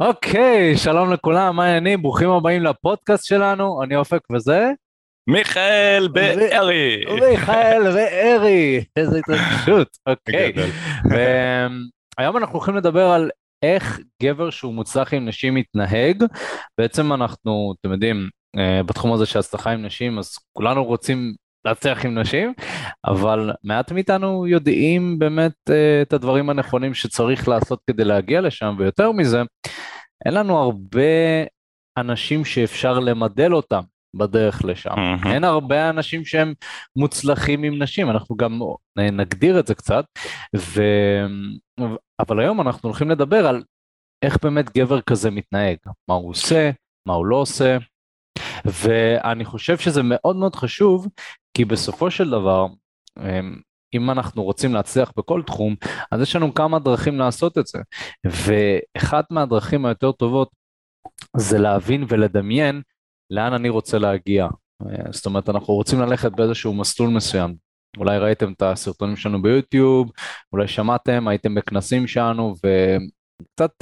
אוקיי, שלום לכולם, מה העניינים? ברוכים הבאים לפודקאסט שלנו, אני אופק וזה... מיכאל בן ארי. מיכאל בן ארי, איזו התרגשות, אוקיי. היום אנחנו הולכים לדבר על איך גבר שהוא מוצלח עם נשים מתנהג. בעצם אנחנו, אתם יודעים, בתחום הזה שהצלחה עם נשים, אז כולנו רוצים להצליח עם נשים, אבל מעט מאיתנו יודעים באמת את הדברים הנכונים שצריך לעשות כדי להגיע לשם, ויותר מזה, אין לנו הרבה אנשים שאפשר למדל אותם בדרך לשם. אין הרבה אנשים שהם מוצלחים עם נשים, אנחנו גם נגדיר את זה קצת, אבל היום אנחנו הולכים לדבר על איך באמת גבר כזה מתנהג, מה הוא עושה, מה הוא לא עושה, ואני חושב שזה מאוד מאוד חשוב, כי בסופו של דבר, אם אנחנו רוצים להצליח בכל תחום, אז יש לנו כמה דרכים לעשות את זה, ואחת מהדרכים היותר טובות, זה להבין ולדמיין לאן אני רוצה להגיע. זאת אומרת, אנחנו רוצים ללכת באיזשהו מסלול מסוים, אולי ראיתם את הסרטונים שלנו ביוטיוב, אולי שמעתם, הייתם בכנסים שלנו, וקצת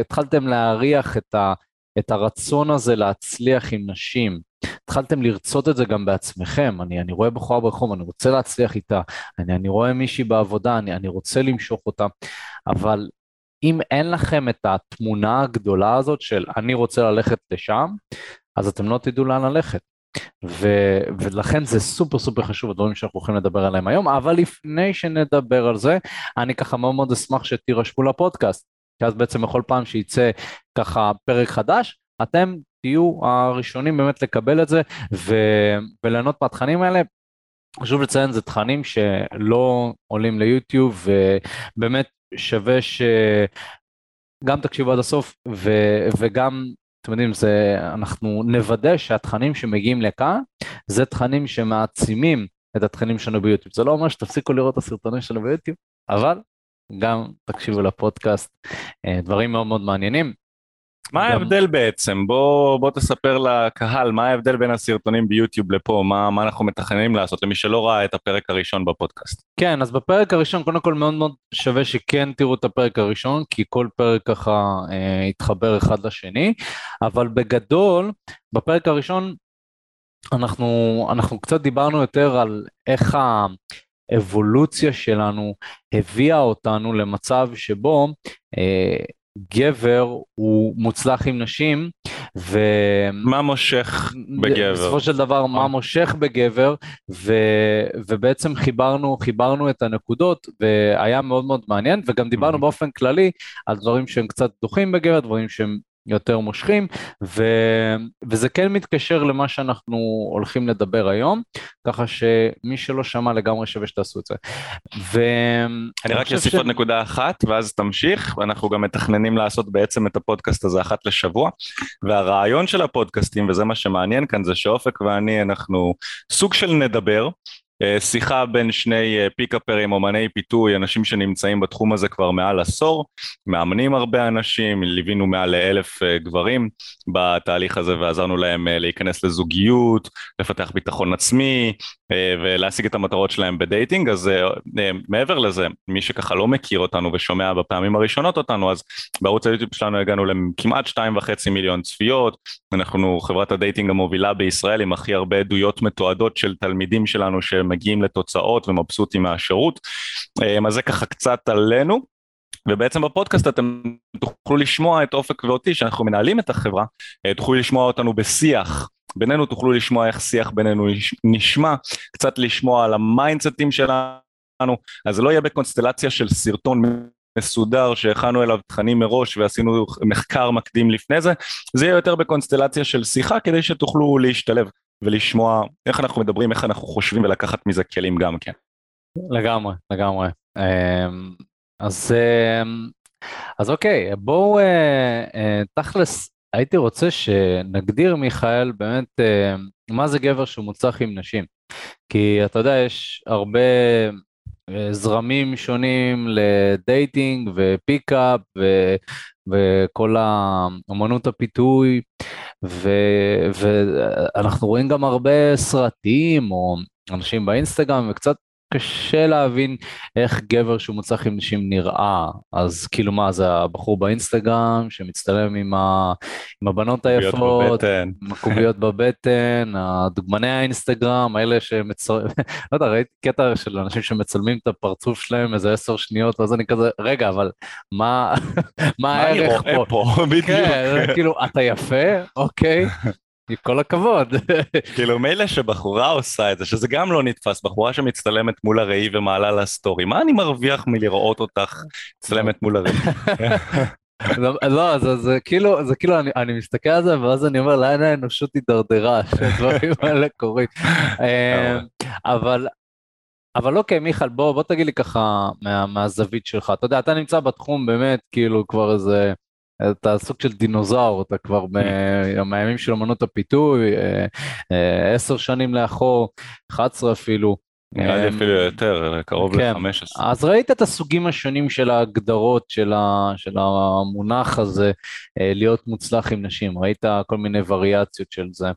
התחלתם להריח את הרצון הזה להצליח עם נשים, התחלתם לרצות את זה גם בעצמכם, אני רואה בחורה ברחוב, אני רוצה להצליח איתה, אני רואה מישהי בעבודה, אני רוצה למשוך אותה, אבל אם אין לכם את התמונה הגדולה הזאת של אני רוצה ללכת לשם, אז אתם לא תדעו לאן ללכת, ולכן זה סופר סופר חשוב, הדברים שאנחנו הולכים לדבר עליהם היום, אבל לפני שנדבר על זה, אני ככה מאוד מאוד אשמח שתירשמו לפודקאסט, כי אז בעצם בכל פעם שייצא ככה פרק חדש, אתם תהיו הראשונים באמת לקבל את זה, וליהנות מהתכנים האלה. חשוב לציין, זה תכנים שלא עולים ליוטיוב, ובאמת שווה שגם תקשיבו עד הסוף, וגם, אתם יודעים, אנחנו נוודא שהתכנים שמגיעים לכאן, זה תכנים שמעצימים את התכנים שלנו ביוטיוב. זה לא אומר שתפסיקו לראות את הסרטונים שלנו ביוטיוב, אבל... גם תקשיבו לפודקאסט, דברים מאוד מאוד מעניינים. מה ההבדל בעצם? בוא תספר לקהל, מה ההבדל בין הסרטונים ביוטיוב לפה, מה אנחנו מתכננים לעשות, למי שלא ראה את הפרק הראשון בפודקאסט. כן, אז בפרק הראשון, קודם כל מאוד מאוד שווה שכן תראו את הפרק הראשון, כי כל פרק ככה יתחבר אחד לשני, אבל בגדול, בפרק הראשון, אנחנו קצת דיברנו יותר על איך האבולוציה שלנו הביאה אותנו למצב שבו גבר הוא מוצלח עם נשים, מה מושך בגבר? בסופו של דבר מה מושך בגבר, ובעצם חיברנו את הנקודות, והיה מאוד מאוד מעניין, וגם דיברנו באופן כללי על דברים שהם קצת דוחים בגבר, דברים שהם יותר מושכים, וזה כן מתקשר למה שאנחנו הולכים לדבר היום, ככה שמי שלא שמע לגמרי שווה שתעשו את זה. אני רק אוסיף עוד נקודה אחת, ואז תמשיך, ואנחנו גם מתכננים לעשות בעצם את הפודקאסט הזה אחת לשבוע, והרעיון של הפודקאסטים, וזה מה שמעניין כאן, זה שאופק ואני, אנחנו סוג של נדבר, שיחה בין שני פיקאפרים, אומני פיתוי, אנשים שנמצאים בתחום הזה כבר מעל עשור, מאמנים הרבה אנשים, ליווינו מעל 1,000 גברים בתהליך הזה, ועזרנו להם להיכנס לזוגיות, לפתח ביטחון עצמי, ולהשיג את המטרות שלהם בדייטינג. אז מעבר לזה, מי שככה לא מכיר אותנו ושומע בפעמים הראשונות אותנו, אז בערוץ היוטיוב שלנו הגענו לכמעט 2.5 מיליון צפיות, אנחנו חברת הדייטינג המובילה בישראל, עם הכי הרבה עדויות מתועדות של תלמידים שלנו שמגיעים לתוצאות ומבסוטים מהשירות. אז זה ככה קצת עלינו, ובעצם בפודקאסט אתם תוכלו לשמוע את אופק ואותי, שאנחנו מנהלים את החברה, תוכלו לשמוע אותנו בשיח בינינו, תוכלו לשמוע איך שיח בינינו נשמע, קצת לשמוע על המיינדסטים שלנו, אז זה לא יהיה בקונסטלציה של סרטון מסודר שהכנו אליו תכנים מראש ועשינו מחקר מקדים לפני זה, זה יהיה יותר בקונסטלציה של שיחה, כדי שתוכלו להשתלב ולשמוע איך אנחנו מדברים, איך אנחנו חושבים, ולקחת מזה כלים גם כן. לגמרי, לגמרי. אז אוקיי, בואו, תכלס, הייתי רוצה שנגדיר, מיכאל, באמת, מה זה גבר שהוא מוצלח עם נשים? כי אתה יודע, יש הרבה זרמים שונים לדייטינג ופיקאפ וכל האמנות הפיתוי, ואנחנו רואים גם הרבה סרטים או אנשים באינסטגרם, וקצת קשה להבין איך גבר שהוא מוצלח עם נשים נראה, אז כאילו מה, זה הבחור באינסטגרם שמצטלם עם הבנות היפות, עם הקוביות בבטן, הדוגמני האינסטגרם, האלה שמצלמים, לא יודע, ראיתי קטע של אנשים שמצלמים את הפרצוף שלהם איזה 10 שניות, ואז אני כזה, רגע, אבל מה הערך פה? כאילו, אתה יפה? אוקיי. עם כל הכבוד. כאילו מילא שבחורה עושה את זה, שזה גם לא נתפס, בחורה שמצטלמת מול הראי ומעלה לסטורי, מה אני מרוויח מלראות אותך מצטלמת מול הראי? לא, זה כאילו אני מסתכל על זה, ואז אני אומר, לאן האנושות הידרדרה, שדברים האלה קורים. אבל אוקיי, מיכל, בוא תגיד לי ככה מהזווית שלך, אתה יודע, אתה נמצא בתחום באמת כאילו כבר איזה, אתה סוג של דינוזאור, אתה כבר מהימים של אמנות הפיתוי, 10 שנים לאחור, 11 אפילו. נראה לי אפילו יותר, קרוב ל-15. אז ראית את הסוגים השונים של ההגדרות של המונח הזה, להיות מוצלח עם נשים, ראית כל מיני וריאציות של זה.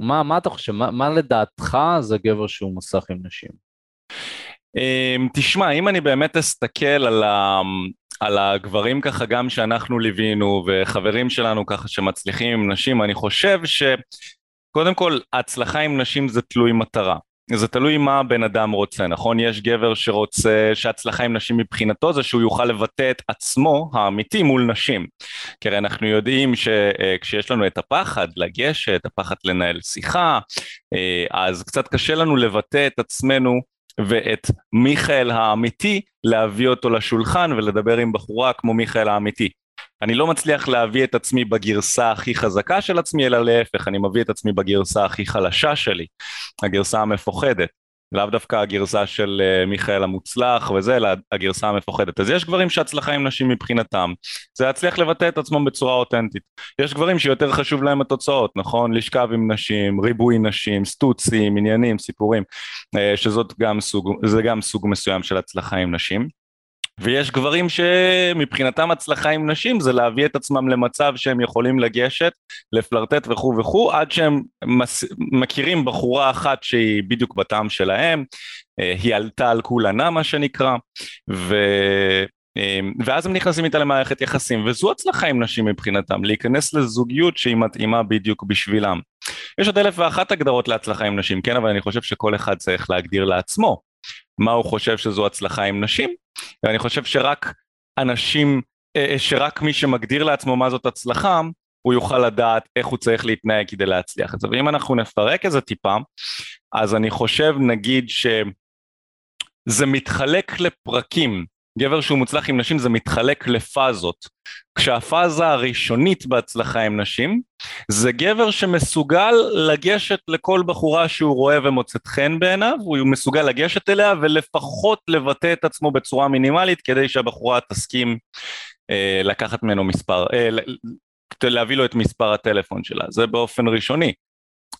מה אתה חושב, מה לדעתך זה גבר שהוא מוצלח עם נשים? תשמע, אם אני באמת אסתכל על הגברים ככה גם שאנחנו ליווינו וחברים שלנו ככה שמצליחים עם נשים, אני חושב שקודם כל ההצלחה עם נשים זה תלוי מטרה. זה תלוי מה בן אדם רוצה, נכון? יש גבר שרוצה שההצלחה עם נשים מבחינתו זה שהוא יוכל לבטא את עצמו האמיתי מול נשים. כי אנחנו יודעים שכשיש לנו את הפחד לגשת, את הפחד לנהל שיחה, אז קצת קשה לנו לבטא את עצמנו, ואת מיכאל האמיתי להביא אותו לשולחן ולדבר עם בחורה כמו מיכאל האמיתי. אני לא מצליח להביא את עצמי בגרסה הכי חזקה של עצמי, אלא להפך, אני מביא את עצמי בגרסה הכי חלשה שלי, הגרסה המפוחדת. לאו דווקא הגרסה של מיכאל המוצלח וזה, אלא הגרסה המפוחדת. אז יש גברים שהצלחה עם נשים מבחינתם, זה להצליח לבטא את עצמם בצורה אותנטית. יש גברים שיותר חשוב להם התוצאות, נכון? לשכב עם נשים, ריבוי נשים, סטוצים, עניינים, סיפורים, שזה גם סוג מסוים של הצלחה עם נשים. ויש גברים שמבחינתם הצלחה עם נשים זה להביא את עצמם למצב שהם יכולים לגשת, לפלרטט וכו' וכו', עד שהם מכירים בחורה אחת שהיא בדיוק בטעם שלהם, היא עלתה על כולנה מה שנקרא, ואז הם נכנסים איתה למערכת יחסים, וזו הצלחה עם נשים מבחינתם, להיכנס לזוגיות שהיא מתאימה בדיוק בשבילם. יש עוד 1,001 הגדרות להצלחה עם נשים, כן, אבל אני חושב שכל אחד צריך להגדיר לעצמו, מה הוא חושב שזו הצלחה עם נשים, ואני חושב שרק מי שמגדיר לעצמו מה זאת הצלחה, הוא יוכל לדעת איך הוא צריך להתנהג כדי להצליח את זה. ואם אנחנו נפרק איזה טיפה, אז אני חושב, נגיד שזה מתחלק לפרקים, גבר שהוא מוצלח עם נשים זה מתחלק לפאזות, כשהפאזה הראשונית בהצלחה עם נשים, זה גבר שמסוגל לגשת לכל בחורה שהוא רואה ומוצאת חן בעיניו, הוא מסוגל לגשת אליה ולפחות לבטא את עצמו בצורה מינימלית, כדי שהבחורה תסכים לקחת ממנו מספר, להביא לו את מספר הטלפון שלה, זה באופן ראשוני.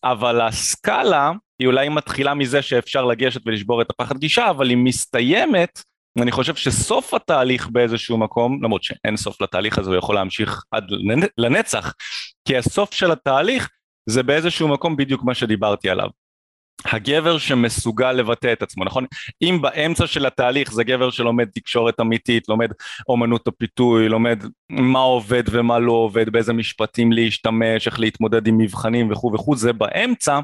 אבל הסקאלה היא אולי מתחילה מזה שאפשר לגשת ולשבור את הפחד גישה, אבל היא מסתיימת, אני חושב שסוף התהליך באיזשהו מקום, למרות שאין סוף לתהליך הזה, הוא יכול להמשיך עד לנצח, כי הסוף של התהליך זה באיזשהו מקום בדיוק מה שדיברתי עליו. הגבר שמסוגל לבטא את עצמו, נכון? אם באמצע של התהליך זה גבר שלומד תקשורת אמיתית, לומד אומנות הפיתוי, לומד מה עובד ומה לא עובד, באיזה משפטים להשתמש, איך להתמודד עם מבחנים וכו' וכו', זה באמצע,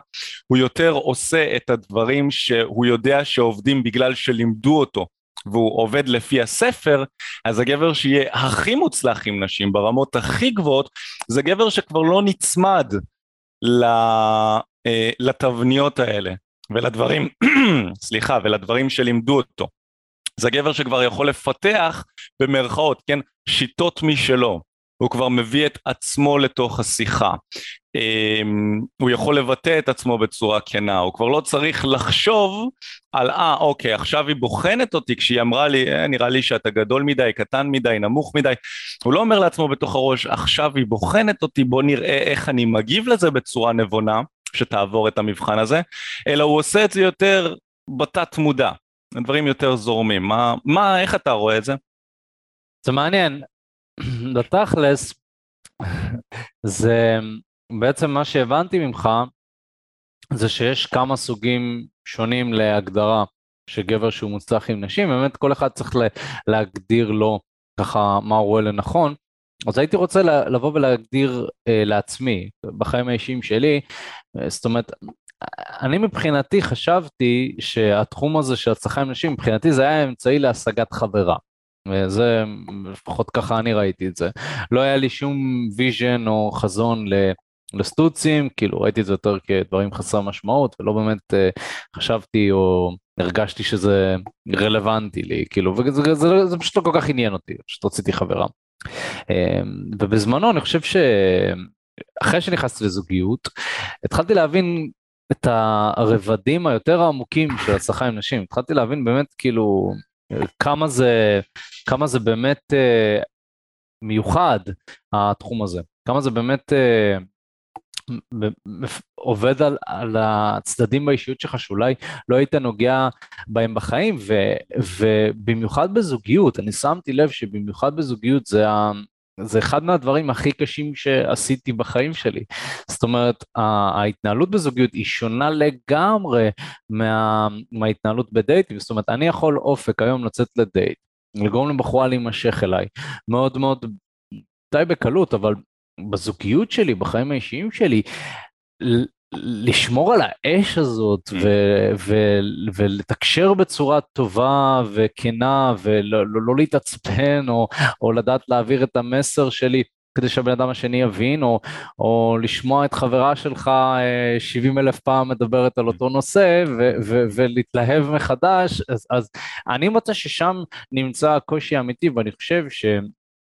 הוא יותר עושה את הדברים שהוא יודע שעובדים בגלל שלימדו אותו, והוא עובד לפי הספר, אז הגבר שיהיה הכי מוצלח עם נשים, ברמות הכי גבוהות, זה גבר שכבר לא נצמד לתבניות האלה, ולדברים, סליחה, ולדברים שלימדו אותו. זה גבר שכבר יכול לפתח, במרכאות, כן, שיטות משלו, הוא כבר מביא את עצמו לתוך השיחה, הוא יכול לבטא את עצמו בצורה כנה, הוא כבר לא צריך לחשוב על, אוקיי, עכשיו היא בוחנת אותי, כשהיא אמרה לי, נראה לי שאתה גדול מדי, קטן מדי, נמוך מדי, הוא לא אומר לעצמו בתוך הראש, עכשיו היא בוחנת אותי, בוא נראה איך אני מגיב לזה בצורה נבונה, שתעבור את המבחן הזה, אלא הוא עושה את זה יותר בתת מודע, הדברים יותר זורמים, איך אתה רואה את זה? זה מעניין, בתכלס, זה בעצם מה שהבנתי ממך, זה שיש כמה סוגים שונים להגדרה שגבר שהוא מוצלח עם נשים, באמת כל אחד צריך להגדיר לו ככה מה הוא רואה לנכון, אז הייתי רוצה לבוא ולהגדיר לעצמי, בחיים האישיים שלי, זאת אומרת, אני מבחינתי חשבתי שהתחום הזה של הצלחה עם נשים, מבחינתי זה היה אמצעי להשגת חברה, וזה לפחות ככה אני ראיתי את זה, לא היה לי שום ויז'ן או חזון לסטוצים, כאילו ראיתי את זה יותר כדברים חסר משמעות, ולא באמת חשבתי או הרגשתי שזה רלוונטי לי, כאילו, וזה פשוט לא כל כך עניין אותי, פשוט רציתי חברה. ובזמנו אני חושב שאחרי שנכנסתי לזוגיות, התחלתי להבין את הרבדים היותר העמוקים של הצלחה עם נשים, התחלתי להבין באמת כאילו כמה זה באמת מיוחד התחום הזה, כמה זה באמת עובד על הצדדים באישיות שלך שאולי לא היית נוגע בהם בחיים, ובמיוחד בזוגיות, אני שמתי לב שבמיוחד בזוגיות זה אחד מהדברים הכי קשים שעשיתי בחיים שלי, זאת אומרת ההתנהלות בזוגיות היא שונה לגמרי מההתנהלות בדייטים, זאת אומרת אני יכול אופק היום לצאת לדייט, לגרום לבחורה להימשך אליי, מאוד מאוד די בקלות, אבל בזוגיות שלי, בחיים האישיים שלי, לשמור על האש הזאת ולתקשר בצורה טובה וכנה ולא להתעצבן או לדעת להעביר את המסר שלי כדי שהבן אדם השני יבין, או לשמוע את חברה שלך 70,000 פעם מדברת על אותו נושא, ולהתלהב מחדש, אז אני מוצא ששם נמצא הקושי האמיתי, ואני חושב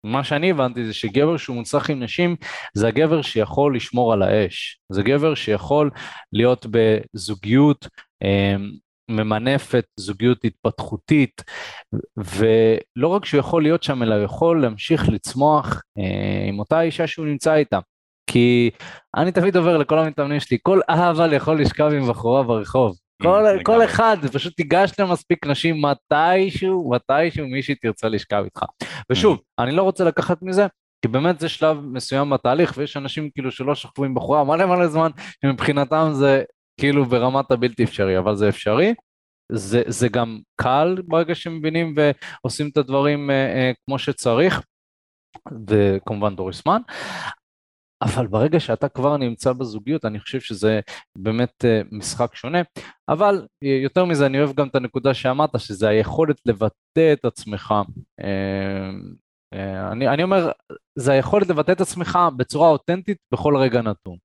מה שאני הבנתי זה שגבר שהוא מוצלח עם נשים, זה הגבר שיכול לשמור על האש, זה גבר שיכול להיות בזוגיות ממנפת, זוגיות התפתחותית, ולא רק שהוא יכול להיות שם, אלא הוא יכול להמשיך לצמוח עם אותה אישה שהוא נמצא איתה, כי אני תמיד עובר לכל המתאמנים שלי, כל אהבל יכול לשכב עם בחורה ברחוב, כל אחד, פשוט תיגש למספיק נשים מתישהו מישהי תרצה לשכב איתך. ושוב, אני לא רוצה לקחת מזה, כי באמת זה שלב מסוים בתהליך, ויש אנשים כאילו שלא שכבו עם בחורה מלא זמן, שמבחינתם זה כאילו ברמת הבלתי אפשרי, אבל זה אפשרי, זה גם קל ברגע שמבינים ועושים את הדברים כמו שצריך, וכמובן דוריסמן, אבל ברגע שאתה כבר נמצא בזוגיות, אני חושב שזה באמת משחק שונה, אבל יותר מזה אני אוהב גם את הנקודה שאמרת, שזה היכולת לבטא את עצמך, אני אומר, זה היכולת לבטא את עצמך בצורה אותנטית בכל רגע נתון.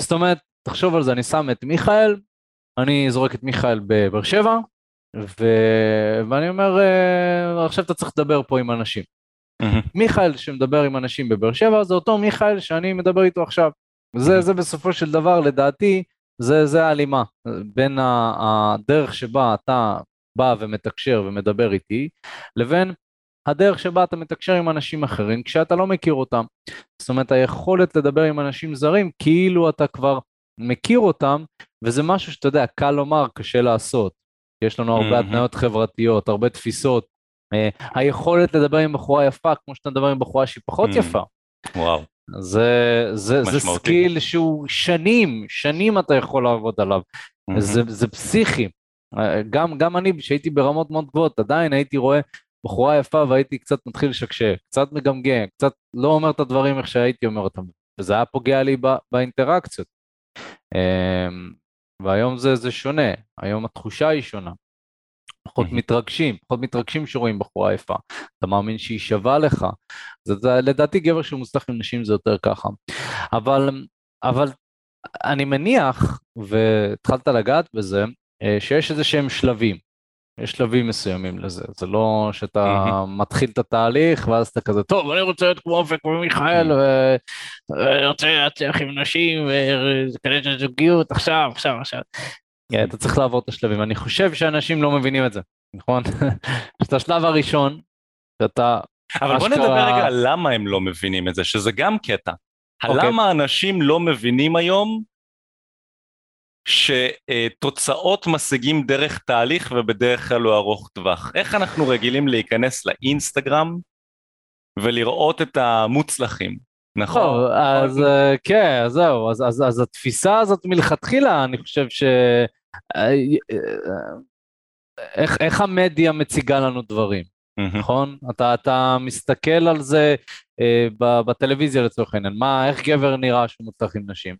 זאת אומרת, תחשוב על זה, אני שם את מיכאל, אני זורק את מיכאל בבאר שבע, ואני אומר, עכשיו אתה צריך לדבר פה עם אנשים. מיכאל שמדבר עם אנשים בבאר שבע, זה אותו מיכאל שאני מדבר איתו עכשיו. זה בסופו של דבר, לדעתי, זה הלימה. בין הדרך שבה אתה בא ומתקשר ומדבר איתי, לבין הדרך שבה אתה מתקשר עם אנשים אחרים, כשאתה לא מכיר אותם. זאת אומרת, היכולת לדבר עם אנשים זרים, כאילו אתה כבר מכיר אותם, וזה משהו שאתה יודע, קל לומר, קשה לעשות. יש לנו הרבה התניות חברתיות, הרבה תפיסות, היכולת לדבר עם בחורה יפה כמו שאתה מדבר עם בחורה שהיא פחות יפה. וואו. זה סקיל שהוא שנים אתה יכול לעבוד עליו. זה פסיכי. גם אני שהייתי ברמות מאוד גבוהות, עדיין הייתי רואה בחורה יפה והייתי קצת מתחיל לשקשק, קצת מגמגם, קצת לא אומר את הדברים איך שהייתי אומר אותם. וזה היה פוגע לי באינטראקציות. והיום זה שונה. היום התחושה היא שונה. פחות מתרגשים שרואים בחורה יפה, אתה מאמין שהיא שווה לך, לדעתי גבר שהוא מוצלח עם נשים זה יותר ככה, אבל אני מניח, והתחלת לגעת בזה, שיש איזה שהם שלבים, יש שלבים מסוימים לזה, זה לא שאתה מתחיל את התהליך, ואז אתה כזה, טוב, אני רוצה להיות כמו אופק ומיכאל, ואני רוצה להצליח עם נשים, ולהיכנס לזוגיות, עכשיו. אתה צריך לעבור את השלבים, אני חושב שאנשים לא מבינים את זה, נכון? את השלב הראשון, שאתה... אבל בוא נדבר רגע על למה הם לא מבינים את זה, שזה גם קטע. הלמה אנשים לא מבינים היום, שתוצאות משיגים דרך תהליך, ובדרך כלל לא ארוך טווח. איך אנחנו רגילים להיכנס לאינסטגרם, ולראות את המוצלחים? נכון. אז כן, זהו, אז התפיסה הזאת מלכתחילה, אני חושב איך המדיה מציגה לנו דברים, נכון? אתה מסתכל על זה בטלוויזיה לצורך העניין, איך גבר נראה שהוא מוצלח עם נשים?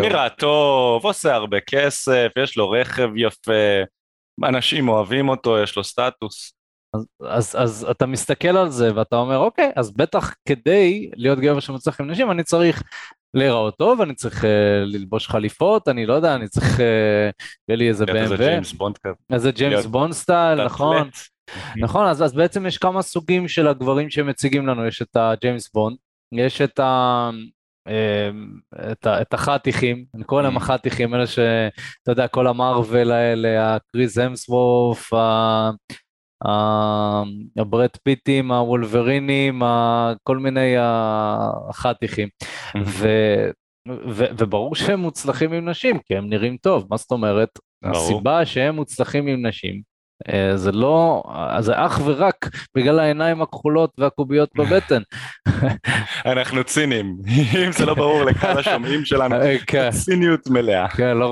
נראה טוב, עושה הרבה כסף, יש לו רכב יפה, אנשים אוהבים אותו, יש לו סטטוס. אז אתה מסתכל על זה ואתה אומר, אוקיי, אז בטח כדי להיות גבר שמצליח עם נשים, אני צריך להיראות טוב, אני צריך ללבוש חליפות, אני לא יודע, אני צריך, יהיה לי איזה BMW. איזה ג'יימס בונד כזה. איזה ג'יימס בונד סטייל, נכון. נכון, אז בעצם יש כמה סוגים של הגברים שמציגים לנו, יש את הג'יימס בונד, יש את ה... את החתיכים, אני קורא להם החתיכים, אלה שאתה יודע, כל המרוול האלה, הקריס המסוורף, הברד פיטים, הוולברינים, כל מיני החתיכים, וברור שהם מוצלחים עם נשים, כי הם נראים טוב, מה זאת אומרת? הסיבה שהם מוצלחים עם נשים, זה לא, זה אך ורק בגלל העיניים הכחולות והקוביות בבטן. אנחנו צינים, אם זה לא ברור לקהל השומעים שלנו, ציניות מלאה. כן, לא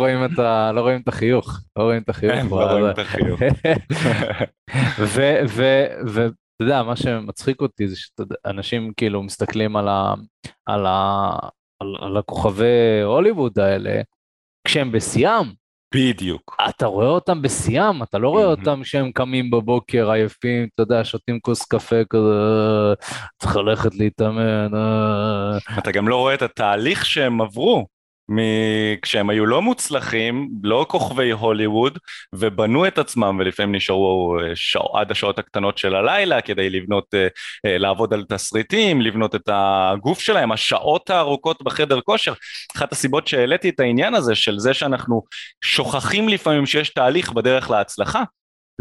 רואים את החיוך, לא רואים את החיוך. כן, לא רואים את החיוך. ואתה יודע, מה שמצחיק אותי זה שאנשים כאילו מסתכלים על הכוכבי הוליווד האלה, כשהם בסיאם, בדיוק. אתה רואה אותם בסיאם, אתה לא רואה אותם שהם קמים בבוקר עייפים, אתה יודע, שותים כוס קפה כזה, צריך ללכת להתאמן. אתה גם לא רואה את התהליך שהם עברו, כשהם היו לא מוצלחים, לא כוכבי הוליווד, ובנו את עצמם, ולפעמים נשארו עד השעות הקטנות של הלילה, כדי לבנות, לעבוד על תסריטים, לבנות את הגוף שלהם, השעות הארוכות בחדר כושר. אחת הסיבות שהעליתי את העניין הזה, של זה שאנחנו שוכחים לפעמים שיש תהליך בדרך להצלחה,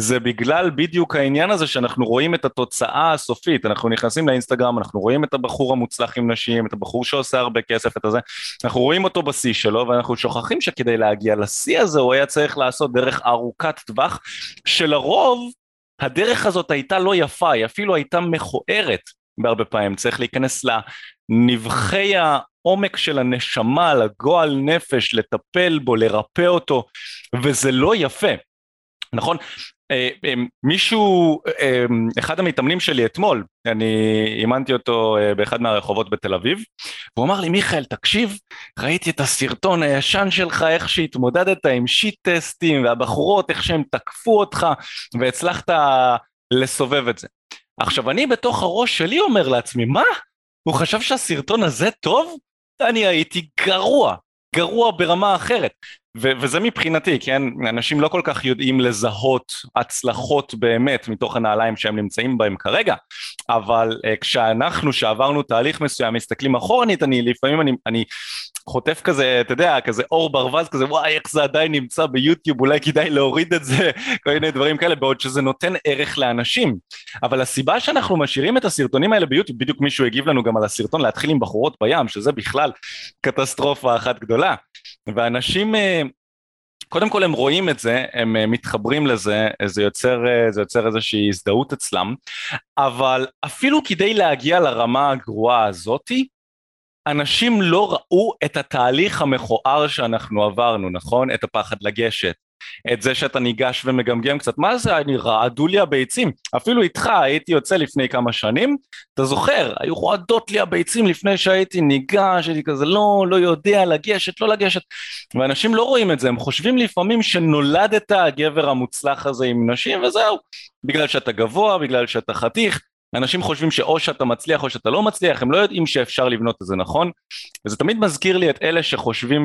זה בגלל בדיוק העניין הזה שאנחנו רואים את התוצאה הסופית, אנחנו נכנסים לאינסטגרם, אנחנו רואים את הבחור המוצלח עם נשים, את הבחור שעושה הרבה כסף, את הזה, אנחנו רואים אותו בשיא שלו, ואנחנו שוכחים שכדי להגיע לשיא הזה, הוא היה צריך לעשות דרך ארוכת טווח, שלרוב הדרך הזאת הייתה לא יפה, היא אפילו הייתה מכוערת בהרבה פעמים, צריך להיכנס לנבחי העומק של הנשמה, לגועל נפש, לטפל בו, לרפא אותו, וזה לא יפה, נכון? מישהו, אחד המתאמנים שלי אתמול, אני אימנתי אותו באחד מהרחובות בתל אביב, והוא אמר לי, מיכאל, תקשיב, ראיתי את הסרטון הישן שלך, איך שהתמודדת עם שיט טסטים, והבחורות, איך שהם תקפו אותך, והצלחת לסובב את זה. עכשיו, אני בתוך הראש שלי אומר לעצמי, מה? הוא חשב שהסרטון הזה טוב? אני הייתי גרוע. גרוע ברמה אחרת, וזה מבחינתי, כן, אנשים לא כל כך יודעים לזהות הצלחות באמת מתוך הנעליים שהם נמצאים בהם כרגע, אבל כשאנחנו שעברנו תהליך מסוים, מסתכלים אחורנית, לפעמים אני חוטף כזה, אתה יודע, כזה אור ברווז, כזה וואי, איך זה עדיין נמצא ביוטיוב, אולי כדאי להוריד את זה, כל מיני דברים כאלה, בעוד שזה נותן ערך לאנשים, אבל הסיבה שאנחנו משאירים את הסרטונים האלה ביוטיוב, בדיוק מישהו הגיב לנו גם על הסרטון, להתחיל עם בחורות בים, שזה בכלל קטסטרופה אחת גדולה, ואנשים, קודם כל הם רואים את זה, הם מתחברים לזה, זה יוצר איזושהי הזדהות אצלם, אבל אפילו כדי להגיע לרמה הגרועה הזאתי, אנשים לא ראו את התהליך המכוער שאנחנו עברנו, נכון? את הפחד לגשת, את זה שאתה ניגש ומגמגם קצת, מה זה? אני רעדו לי הביצים, אפילו איתך הייתי יוצא לפני כמה שנים, אתה זוכר, היו רועדות לי הביצים לפני שהייתי ניגש, הייתי כזה לא יודע לגשת, לא לגשת, ואנשים לא רואים את זה, הם חושבים לפעמים שנולדת הגבר המוצלח הזה עם נשים וזהו, בגלל שאתה גבוה, בגלל שאתה חתיך, אנשים חושבים שאו שאתה מצליח או שאתה לא מצליח, הם לא יודעים שאפשר לבנות את זה, נכון? וזה תמיד מזכיר לי את אלה שחושבים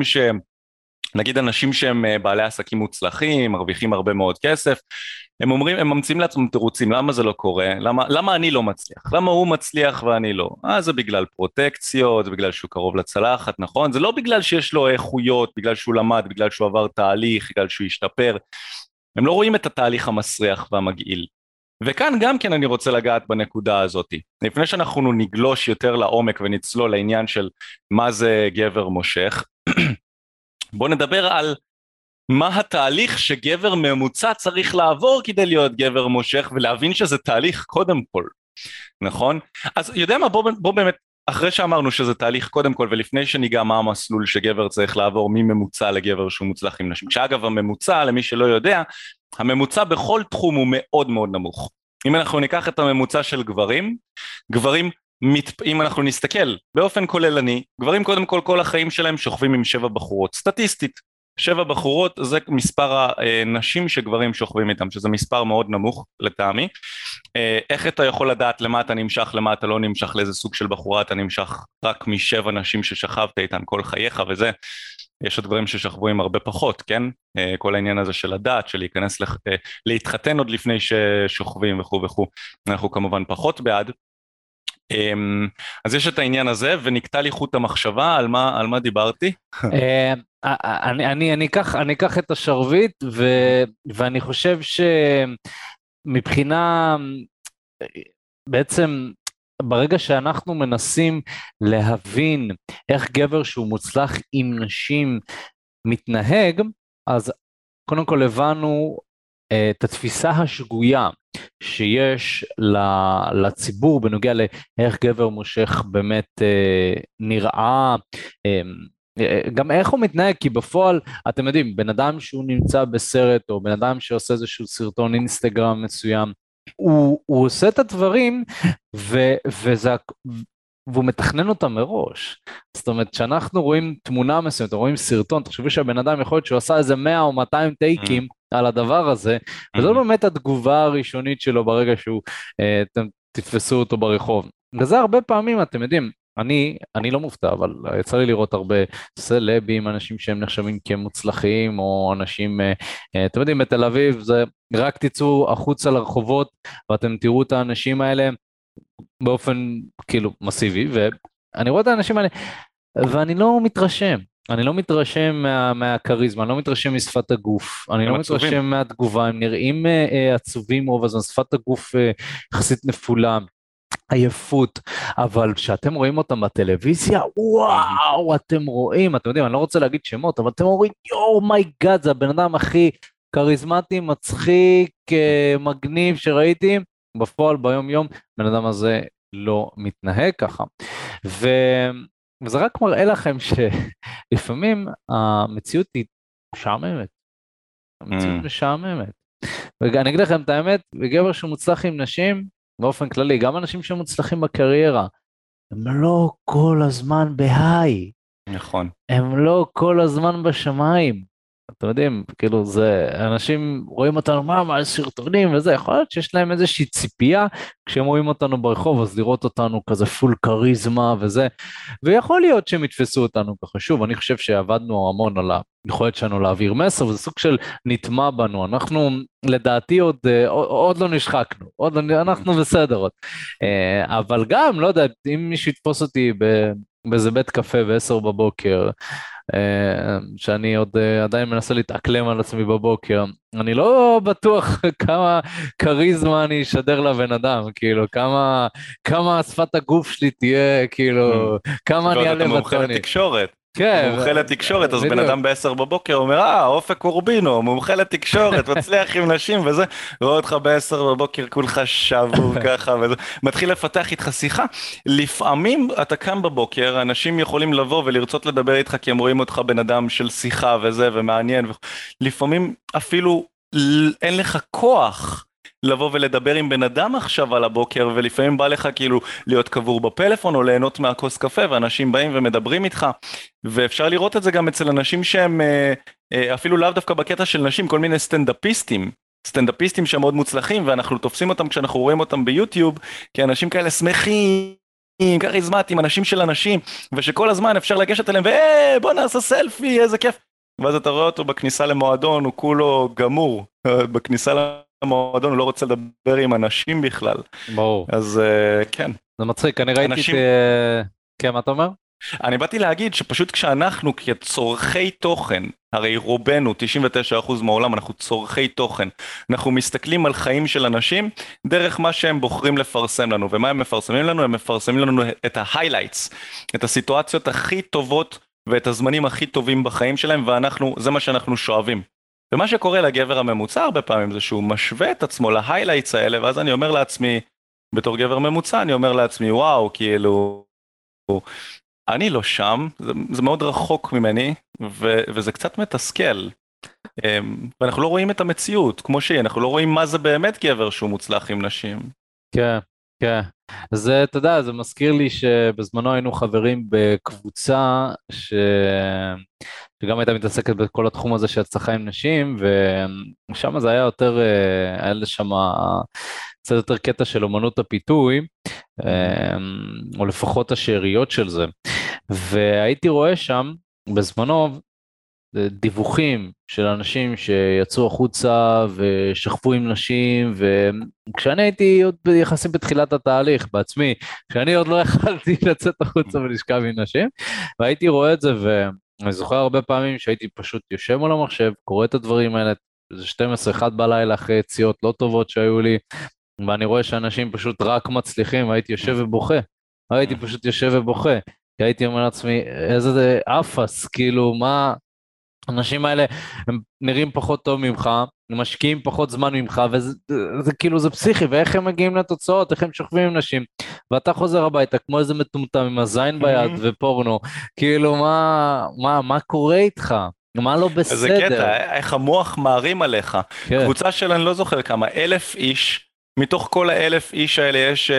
נגיד אנשים שהם בעלי עסקים מוצלחים, מרוויחים הרבה מאוד כסף, הם אומרים, הם ממציאים לעצמם תירוצים, למה זה לא קורה? למה אני לא מצליח? למה הוא מצליח ואני לא? זה בגלל פרוטקציות, זה בגלל שהוא קרוב לצלחת, נכון? זה לא בגלל שיש לו איכויות, בגלל שהוא למד, בגלל שהוא עבר תהליך, בגלל שהוא השתפר. הם לא רואים את התהליך המסריח והמגעיל. וכאן גם כן אני רוצה לגעת בנקודה הזאת. לפני שאנחנו נגלוש יותר לעומק ונצלול לעניין של מה זה גבר מושך, בואו נדבר על מה התהליך שגבר ממוצע צריך לעבור כדי להיות גבר מושך, ולהבין שזה תהליך קודם כל, נכון? אז יודע מה, בואו באמת אחרי שאמרנו שזה תהליך קודם כל, ולפני שניגע מה המסלול שגבר צריך לעבור, מי ממוצע לגבר שהוא מוצלח עם נשים. שאגב, הממוצע, למי שלא יודע, הממוצע בכל תחום הוא מאוד מאוד נמוך. אם אנחנו ניקח את הממוצע של גברים, אם אנחנו נסתכל באופן כוללני, גברים קודם כל כל החיים שלהם שוכבים עם 7 בחורות, סטטיסטית. 7 בחורות זה מספר הנשים שגברים שוכבים איתם, שזה מספר מאוד נמוך לטעמי. איך אתה יכול לדעת למה אתה נמשך, למה אתה לא נמשך, לאיזה סוג של בחורה אתה נמשך רק מ7 נשים ששכבת איתן כל חייך, וזה, יש עוד גברים ששכבו עם הרבה פחות, כן? כל העניין הזה של הדעת, של להיכנס, להתחתן עוד לפני ששוכבים וכו' וכו', אנחנו כמובן פחות בעד. אז יש את העניין הזה, ונקטע לי חוט המחשבה, על מה דיברתי? אני אקח את השרביט, ואני חושב שמבחינה, בעצם ברגע שאנחנו מנסים להבין איך גבר שהוא מוצלח עם נשים מתנהג, אז קודם כל הבנו את התפיסה השגויה שיש לציבור בנוגע לאיך גבר מושך באמת נראה, גם איך הוא מתנהג, כי בפועל, אתם יודעים, בן אדם שהוא נמצא בסרט, או בן אדם שעושה איזשהו סרטון אינסטגרם מסוים, הוא עושה את הדברים, והוא מתכנן אותם מראש. זאת אומרת, שאנחנו רואים תמונה מסוימת, או רואים סרטון, תחשבו שהבן אדם יכול להיות שהוא עשה איזה 100 או 200 טייקים, על הדבר הזה, וזו באמת התגובה הראשונית שלו ברגע שהוא, אתם תתפסו אותו ברחוב. וזה הרבה פעמים, אתם יודעים, אני לא מופתע, אבל יצא לי לראות הרבה סלבים, אנשים שהם נחשבים כמוצלחים, או אנשים, אתם יודעים, בתל אביב, זה רק תצאו החוצה לרחובות, ואתם תראו את האנשים האלה באופן כאילו מסיבי, ואני רואה את האנשים האלה, ואני לא מתרשם. אני לא מתרשם מהכריזמה, אני לא מתרשם משפת הגוף, אני לא מתרשם מהתגובה, הם נראים עצובים רוב הזמן, שפת הגוף יחסית נפולה, עייפות, אבל כשאתם רואים אותם בטלוויזיה, וואו, אתם רואים, אתם יודעים, אני לא רוצה להגיד שמות, אבל אתם אומרים, יואו, מיי גאד, זה הבן אדם הכי כריזמטי, מצחיק, מגניב שראיתי, בפועל ביום יום, בן אדם הזה לא מתנהג ככה, וזה רק מראה לכם שלפעמים המציאות היא משעממת, המציאות משעממת, ואני אגיד לכם את האמת, בגבר שמוצלח עם נשים, באופן כללי, גם אנשים שמוצלחים בקריירה, הם לא כל הזמן בהיי, נכון, הם לא כל הזמן בשמיים, אתם יודעים, כאילו זה, אנשים רואים אותנו מה סרטונים וזה, יכול להיות שיש להם איזושהי ציפייה, כשהם רואים אותנו ברחוב, אז לראות אותנו כזה פול קריזמה וזה, ויכול להיות שהם יתפסו אותנו ככה, שוב, אני חושב שעבדנו המון על היכולת שלנו להעביר מסר, וזה סוג של נטמע בנו, אנחנו לדעתי עוד לא נשחקנו, אנחנו בסדר עוד, אבל גם, לא יודע, אם מישהו יתפוס אותי באיזה בית קפה ב10 בבוקר, שאני עוד עדיין מנסה להתאקלם על עצמי בבוקר, אני לא בטוח כמה כריזמה אני אשדר לבן אדם, כאילו, כמה שפת הגוף שלי תהיה, כאילו, כמה אני אעלה בטוני. אתה מומחה לתקשורת. כן. מומחה לתקשורת, אז בן אדם ב10 בבוקר אומר, אופק קורבינו, מומחה לתקשורת, מצליח עם נשים וזה, רואה אותך ב10 בבוקר, כולך שבוב ככה, מתחיל לפתח איתך שיחה, לפעמים אתה קם בבוקר, אנשים יכולים לבוא ולרצות לדבר איתך, כי הם רואים אותך בן אדם של שיחה וזה, ומעניין, לפעמים אפילו אין לך כוח, לבוא ולדבר עם בן אדם עכשיו על הבוקר, ולפעמים בא לך כאילו להיות קבור בפלאפון, או ליהנות מהכוס קפה, ואנשים באים ומדברים איתך, ואפשר לראות את זה גם אצל אנשים שהם, אפילו לאו דווקא בקטע של נשים, כל מיני סטנדאפיסטים שהם מאוד מוצלחים, ואנחנו תופסים אותם כשאנחנו רואים אותם ביוטיוב, כי אנשים כאלה שמחים, כריזמטים, אנשים של אנשים, ושכל הזמן אפשר לגשת אליהם, בוא נעשה סלפי, איזה כיף, ואז אתה רואה אותו בכניסה למועדון, הוא כולו גמור, בכניסה המועדון, הוא לא רוצה לדבר עם אנשים בכלל. ברור. אז כן. זה מצחיק, אני ראיתי אנשים... את... כן, מה אתה אומר? אני באתי להגיד שפשוט כשאנחנו כצורכי תוכן, הרי רובנו, 99% מהעולם, אנחנו צורכי תוכן, אנחנו מסתכלים על חיים של אנשים, דרך מה שהם בוחרים לפרסם לנו, ומה הם מפרסמים לנו? הם מפרסמים לנו את ה-highlights, את הסיטואציות הכי טובות, ואת הזמנים הכי טובים בחיים שלהם, ואנחנו, זה מה שאנחנו שואבים. ומה שקורה לגבר הממוצע הרבה פעמים זה שהוא משווה את עצמו להיילייטס האלה, ואז אני אומר לעצמי, בתור גבר ממוצע, אני אומר לעצמי, וואו, כאילו, אני לא שם, זה מאוד רחוק ממני, וזה קצת מתסכל. ואנחנו לא רואים את המציאות, כמו שהיא, אנחנו לא רואים מה זה באמת גבר שהוא מוצלח עם נשים. כן, כן. זה, אתה יודע, זה מזכיר לי שבזמנו היינו חברים בקבוצה שגם הייתה מתעסקת בכל התחום הזה שהצלחה עם נשים, ושם זה היה יותר, היה לשם קצת יותר קטע של אומנות הפיתוי, או לפחות השאריות של זה. והייתי רואה שם בזמנו דיווחים של אנשים שיצאו החוצה ושכפו עם נשים, וכשאני הייתי עוד ביחסים בתחילת התהליך בעצמי, כשאני עוד לא יכלתי לצאת החוצה ולשכב עם נשים, והייתי רואה את זה, ואני זוכר הרבה פעמים שהייתי פשוט יושב מול המחשב, קורא את הדברים האלה, זה 12-1 בלילה אחרי יציאות לא טובות שהיו לי, ואני רואה שאנשים פשוט רק מצליחים, והייתי יושב ובוכה, כי הייתי אומר לעצמי, איזה אפס, כאילו מה, אנשים האלה הם נראים פחות טוב ממך, הם משקיעים פחות זמן ממך, וזה כאילו זה פסיכי, ואיך הם מגיעים לתוצאות, איך הם שוכבים עם נשים, ואתה חוזר הביתה כמו איזה מטומטם עם הזין ביד ופורנו, כאילו מה קורה איתך? מה לא בסדר? זה קטע, איך המוח מערים עליך, קבוצה של אני לא זוכר כמה, 1,000 איש, מתוך כל 1,000 איש האלה יש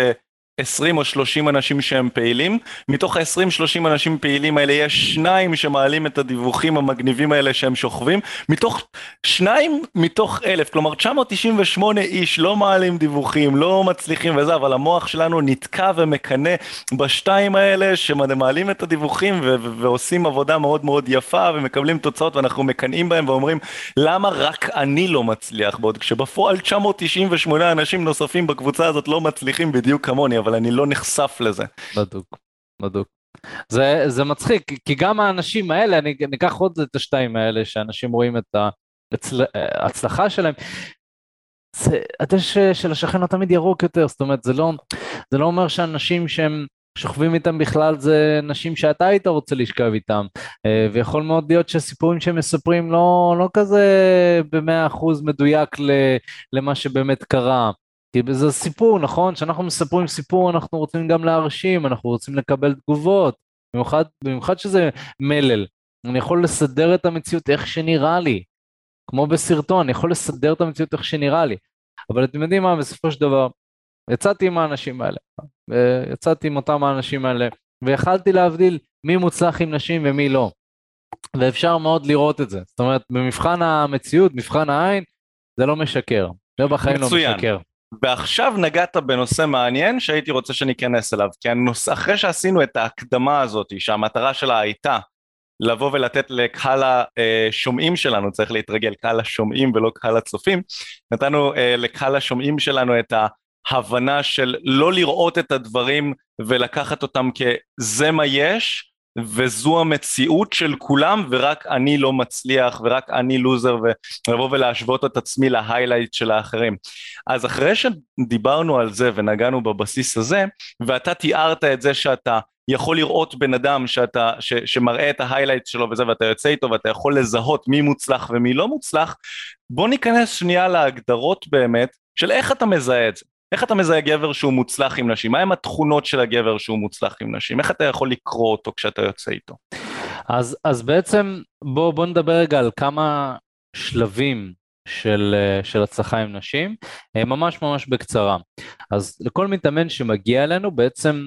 20 או 30 אנשים שהם פעילים, מתוך ה-20-30 אנשים פעילים האלה יש 2 שמעלים את הדיווחים המגניבים האלה שהם שוכבים, מתוך 2 מתוך 1,000, כלומר 998 איש לא מעלים דיווחים, לא מצליחים וזה, אבל המוח שלנו נתקע ומקנה בשתיים האלה שמעלים את הדיווחים ועושים עבודה מאוד מאוד יפה ומקבלים תוצאות, ואנחנו מקנאים בהם ואומרים למה רק אני לא מצליח, בעוד כשבפועל 998 אנשים נוספים בקבוצה הזאת לא מצליחים בדיוק כמוני, אבל אני לא נחשף לזה. בדוק, בדוק. זה מצחיק, כי גם האנשים האלה, אני אקח עוד את השתיים האלה, שאנשים רואים את ההצלחה שלהם, הדשא של השכן הוא תמיד ירוק יותר, זאת אומרת, זה לא אומר שאנשים שהם שוכבים איתם בכלל, זה נשים שאתה היית רוצה לשכב איתם, ויכול מאוד להיות שהסיפורים שהם מספרים לא כזה ב100% מדויק למה שבאמת קרה, כי זה סיפור, נכון? כשאנחנו מספרים סיפור, אנחנו רוצים גם להרשים, אנחנו רוצים לקבל תגובות, במיוחד שזה מלל. אני יכול לסדר את המציאות איך שנראה לי, כמו בסרטון, אני יכול לסדר את המציאות איך שנראה לי. אבל אתם יודעים מה, בסופו של דבר, יצאתי עם האנשים האלה, והחלתי להבדיל מי מוצלח עם נשים ומי לא. ואפשר מאוד לראות את זה. זאת אומרת, במבחן המציאות, מבחן העין, זה לא משקר. זה בחיים לא משקר. ועכשיו נגעת בנושא מעניין שהייתי רוצה שניכנס אליו, כי אחרי שעשינו את ההקדמה הזאת, שהמטרה שלה הייתה לבוא ולתת לקהל השומעים שלנו, צריך להתרגל קהל השומעים ולא קהל הצופים, נתנו לקהל השומעים שלנו את ההבנה של לא לראות את הדברים ולקחת אותם כזה מה יש, וזו המציאות של כולם, ורק אני לא מצליח, ורק אני לוזר, ולבוא ולהשוות את עצמי להיילייט של האחרים. אז אחרי שדיברנו על זה, ונגענו בבסיס הזה, ואתה תיארת את זה שאתה יכול לראות בן אדם שמראה את ההיילייט שלו וזה, ואתה יוצא איתו, ואתה יכול לזהות מי מוצלח ומי לא מוצלח, בוא ניכנס שנייה להגדרות באמת, של איך אתה מזהה את זה. איך אתה מזהה גבר שהוא מוצלח עם נשים? מה הם התכונות של הגבר שהוא מוצלח עם נשים? איך אתה יכול לקרוא אותו כשאתה יוצא איתו? אז בעצם בוא נדבר רגע על כמה שלבים של הצלחה עם נשים, ממש ממש בקצרה. אז לכל מתאמן שמגיע אלינו, בעצם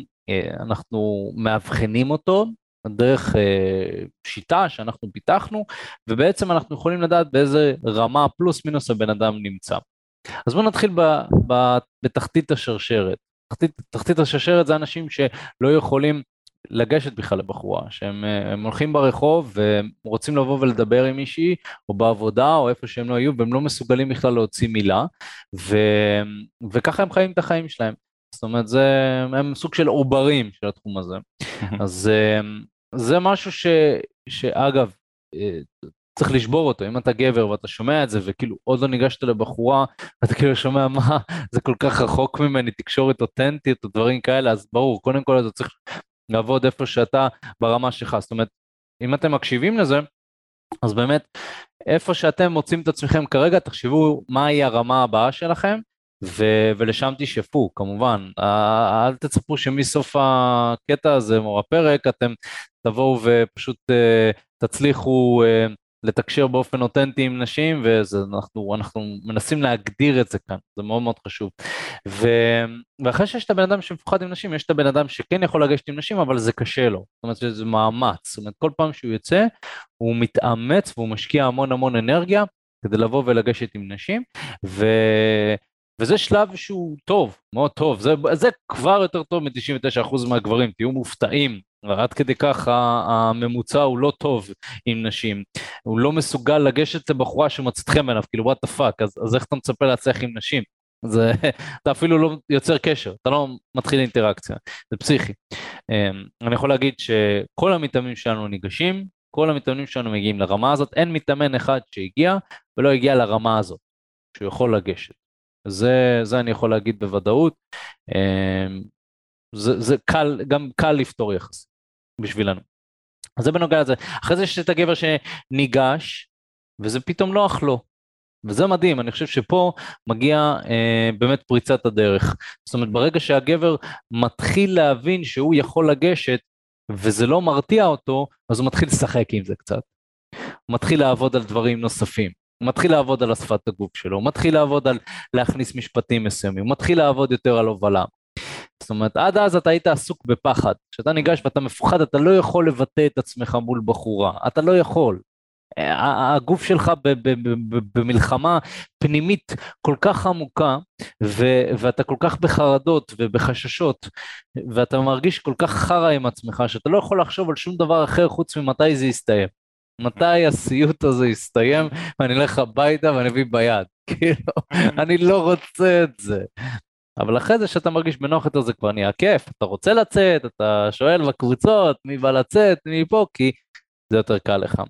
אנחנו מאבחנים אותו, דרך שיטה שאנחנו פיתחנו, ובעצם אנחנו יכולים לדעת באיזה רמה פלוס מינוס הבן אדם נמצא. אז בואו נתחיל בתחתית השרשרת. תחתית השרשרת זה אנשים שלא יכולים לגשת בכלל לבחורה, שהם הולכים ברחוב ורוצים לבוא ולדבר עם מישהי, או בעבודה, או איפה שהם לא היו, והם לא מסוגלים בכלל להוציא מילה, וככה הם חיים את החיים שלהם. זאת אומרת, הם סוג של עוברים של התחום הזה. אז זה משהו שאגב, צריך לשבור אותו. אם אתה גבר ואתה שומע את זה, וכאילו עוד לא ניגשת לבחורה, ואתה כאילו שומע מה, זה כל כך רחוק ממני, תקשורת אותנטית או דברים כאלה, אז ברור, קודם כל אתה צריך לעבוד איפה שאתה ברמה שלך. זאת אומרת, אם אתם מקשיבים לזה, אז באמת, איפה שאתם מוצאים את עצמכם כרגע, תחשבו מהי הרמה הבאה שלכם, ולשם תשאפו, כמובן. אל תצפו שמסוף הקטע הזה, או הפרק, אתם תבואו ופשוט תצליחו לתקשר באופן אותנטי עם נשים, ואנחנו מנסים להגדיר את זה כאן, זה מאוד מאוד חשוב. ואחרי שיש את הבן אדם שמפוחד עם נשים, יש את הבן אדם שכן יכול לגשת עם נשים, אבל זה קשה לו, זאת אומרת שזה מאמץ, זאת אומרת כל פעם שהוא יוצא, הוא מתאמץ והוא משקיע המון המון אנרגיה, כדי לבוא ולגשת עם נשים, וזה שלב שהוא טוב, מאוד טוב, זה כבר יותר טוב מ-99% מהגברים, תהיו מופתעים, ועד כדי כך הממוצע הוא לא טוב עם נשים, הוא לא מסוגל לגשת לבחורה שמצאתכם אליו, כאילו what the fuck, אז איך אתה מצפה להצליח עם נשים? אתה אפילו לא יוצר קשר, אתה לא מתחיל אינטראקציה, זה פסיכי. אני יכול להגיד שכל המתאמנים שלנו ניגשים, כל המתאמנים שלנו מגיעים לרמה הזאת, אין מתאמן אחד שהגיע ולא הגיע לרמה הזאת, שהוא יכול לגשת. זה אני יכול להגיד בוודאות, זה קל, גם קל לפתור יחס בשבילנו. אז זה בנוגע לזה. אחרי זה יש את הגבר שניגש, וזה פתאום נוח לו. וזה מדהים, אני חושב שפה מגיע באמת פריצת הדרך. זאת אומרת, ברגע שהגבר מתחיל להבין שהוא יכול לגשת, וזה לא מרתיע אותו, אז הוא מתחיל לשחק עם זה קצת. הוא מתחיל לעבוד על דברים נוספים. הוא מתחיל לעבוד על שפת הגוף שלו, הוא מתחיל לעבוד על להכניס משפטים מסוימים, הוא מתחיל לעבוד יותר על הובלה. זאת אומרת, עד אז אתה היית עסוק בפחד, כשאתה ניגש ואתה מפוחד, אתה לא יכול לבטא את עצמך מול בחורה, אתה לא יכול. הגוף שלך במלחמה פנימית כל כך עמוקה, ואתה כל כך בחרדות ובחששות, ואתה מרגיש כל כך חרא עם עצמך, שאתה לא יכול לחשוב על שום דבר אחר חוץ ממתי זה יסתיים. מתי הסיוט הזה יסתיים, ואני אלך הביתה ואני אביא ביד. כאילו, אני לא רוצה את זה. אבל אחרי זה שאתה מרגיש בנוח יותר, זה כבר נהיה כיף, אתה רוצה לצאת, אתה שואל בקבוצות, מי בא לצאת, מי פה, כי זה יותר קל לך.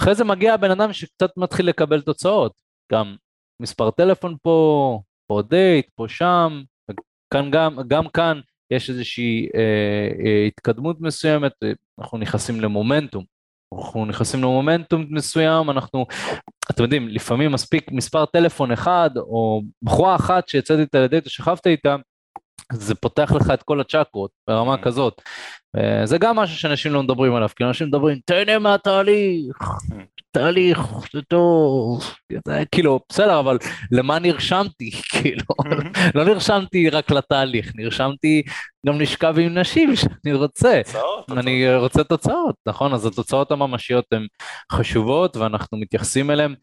אחרי זה מגיע הבן אדם שקצת מתחיל לקבל תוצאות, גם מספר טלפון פה, פה דייט, פה שם, כאן גם כאן יש איזושהי התקדמות מסוימת, אנחנו נכנסים למומנטום, מסוים, אתם יודעים, לפעמים מספיק מספר טלפון אחד, או בחורה אחת שיצאת איתה לדייט או שכבת איתה, זה פותח לך את כל הצ'קרות ברמה כזאת. זה גם משהו שאנשים לא מדברים עליו, כי אנשים מדברים, תהנה מהתהליך, תהליך, זה טוב, כאילו, בסדר, אבל למה נרשמתי? כאילו, לא נרשמתי רק לתהליך, נרשמתי גם לשכב עם נשים שאני רוצה. אני רוצה תוצאות, נכון? אז התוצאות הממשיות הן חשובות, ואנחנו מתייחסים אליהן.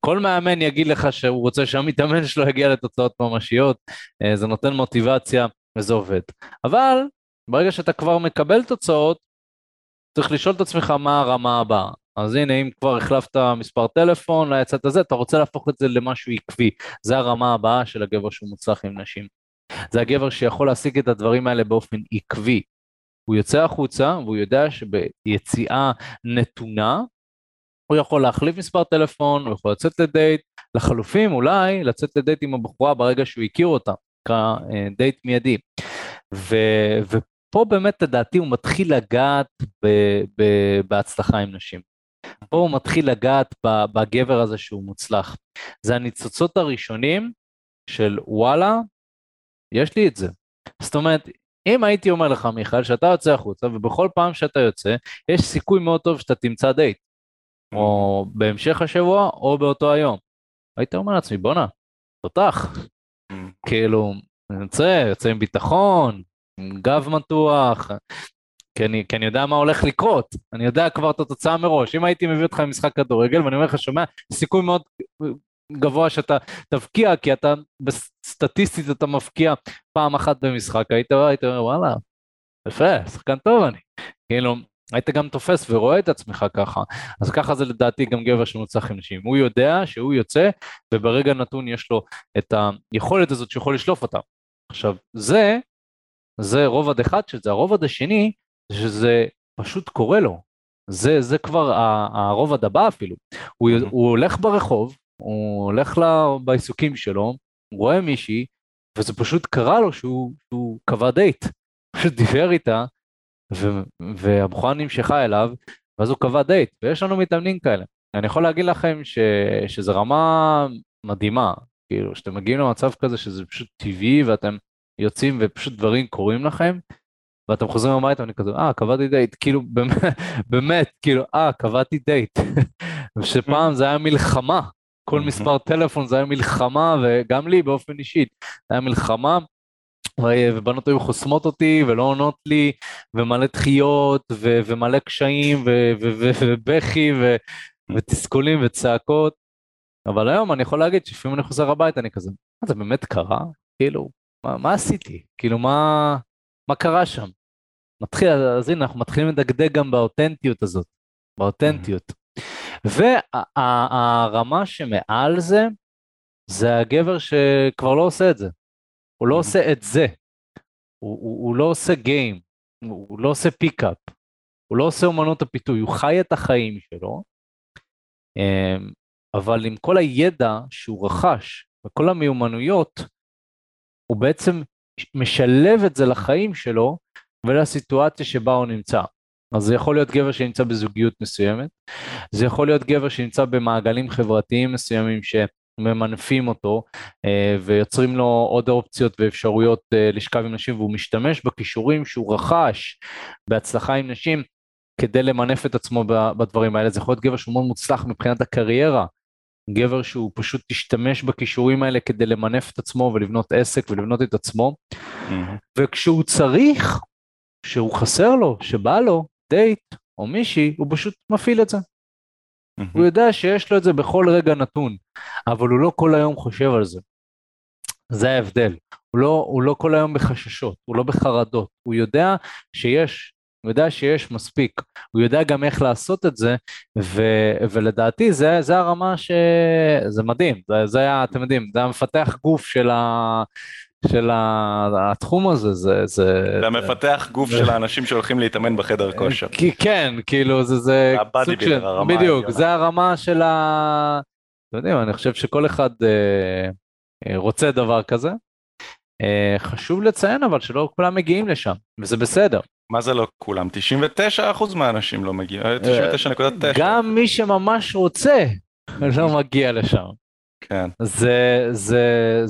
כל מאמן יגיד לך שהוא רוצה שהמתאמן שלו יגיע לתוצאות ממשיות, זה נותן מוטיבציה וזה עובד. אבל ברגע שאתה כבר מקבל תוצאות, צריך לשאול את עצמך מה הרמה הבאה. אז הנה, אם כבר החלפת מספר טלפון, ליצאת הזה, אתה רוצה להפוך את זה למשהו עקבי. זה הרמה הבאה של הגבר שהוא מוצלח עם נשים. זה הגבר שיכול להשיג את הדברים האלה באופן עקבי. הוא יוצא החוצה והוא יודע שביציאה נתונה, הוא יכול להחליף מספר טלפון, הוא יכול לצאת לדייט, לחלופים אולי לצאת לדייט עם הבחורה ברגע שהוא הכיר אותה, כדייט מיידי. ופה באמת לדעתי הוא מתחיל לגעת בהצלחה עם נשים. פה הוא מתחיל לגעת בגבר הזה שהוא מוצלח. זה הניצוצות הראשונים של וואלה, יש לי את זה. זאת אומרת, אם הייתי אומר לך מיכאל שאתה יוצא החוצה, ובכל פעם שאתה יוצא, יש סיכוי מאוד טוב שאתה תמצא דייט. או בהמשך השבוע, או באותו היום. היית אומר לעצמי, בונה, תותח. כאילו, יוצא עם ביטחון, עם גב מתוח, כי אני יודע מה הולך לקרות, אני יודע כבר את התוצאה מראש. אם הייתי מביא אותך למשחק כדורגל, ואני אומר לך, שומע, סיכוי מאוד גבוה שאתה תבקיע, כי אתה, בסטטיסטית אתה מפקיע פעם אחת במשחק, היית אומר, וואלה, יפה, שחקן טוב אני. כאילו, היית גם תופס ורואה את עצמך ככה, אז ככה זה לדעתי גם גבר שמוצלח עם נשים, הוא יודע שהוא יוצא, וברגע נתון יש לו את היכולת הזאת שיכול לשלוף אותה. עכשיו, זה רובד אחד של זה, הרובד השני, שזה פשוט קורה לו, זה כבר הרובד הבא אפילו, הוא הולך ברחוב, הוא הולך בעיסוקים שלו, הוא רואה מישהי, וזה פשוט קרה לו שהוא קבע דייט, פשוט דיבר איתה, והבחורה נמשכה אליו, ואז הוא קבע דייט, ויש לנו מתאמנים כאלה. אני יכול להגיד לכם שזה רמה מדהימה, כאילו, שאתם מגיעים למצב כזה שזה פשוט טבעי, ואתם יוצאים ופשוט דברים קורים לכם, ואתם חוזרים הביתה, ואני כזה, קבעתי דייט, כאילו, באמת, כאילו, קבעתי דייט, ושפעם זה היה מלחמה, כל מספר טלפון זה היה מלחמה, וגם לי באופן אישית, זה היה מלחמה, ובנות היו חוסמות אותי, ולא עונות לי, ומלא דחיות, ומלא קשיים, ובכי, ותסכולים, וצעקות, אבל היום אני יכול להגיד, שפעמים אני חוזר הביתה, אני כזה, זה באמת קרה? כאילו, מה עשיתי? כאילו, מה קרה שם? אז הנה, אנחנו מתחילים לדגדג גם באותנטיות הזאת, באותנטיות. והרמה שמעל זה, זה הגבר שכבר לא עושה את זה. הוא לא עושה את זה. הוא לא עושה גיים, הוא לא עושה פיק-אפ, הוא לא עושה אומנות הפיתוי, הוא חי את החיים שלו, אבל עם כל הידע שהוא רכש, וכל המיומנויות, הוא בעצם משלב את זה לחיים שלו, ולסיטואציה שבה הוא נמצא. אז זה יכול להיות גבר שנמצא בזוגיות מסוימת, זה יכול להיות גבר שנמצא במעגלים חברתיים מסוימים שממנפים אותו, ויוצרים לו עוד אופציות ואפשרויות לשכב עם נשים, והוא משתמש בכישורים שהוא רכש בהצלחה עם נשים, כדי למנף את עצמו בדברים האלה. זה יכול להיות גבר שהוא מאוד מוצלח מבחינת הקריירה, גבר שהוא פשוט תשתמש בכישורים האלה כדי למנף את עצמו ולבנות עסק ולבנות את עצמו, וכשהוא צריך, כשהוא חסר לו, שבא לו דייט או מישהי, הוא פשוט מפעיל את זה. הוא יודע שיש לו את זה בכל רגע נתון, אבל הוא לא כל היום חושב על זה. זה ההבדל. הוא לא כל היום בחששות, הוא לא בחרדות, הוא יודע שיש מספיק, הוא יודע גם איך לעשות את זה, ולדעתי זה הרמה זה מדהים, אתם יודעים, זה המפתח גוף של התחום הזה. זה המפתח גוף של האנשים שהולכים להתאמן בחדר כושר. כן, כאילו זה בדיוק, זה הרמה של אתם יודעים, אני חושב שכל אחד רוצה דבר כזה, חשוב לציין אבל שלא כולם מגיעים לשם, וזה בסדר. מה זה לא כולם? 99% מהאנשים לא מגיעים, 99.9%. גם מי שממש רוצה לא מגיע לשם. כן.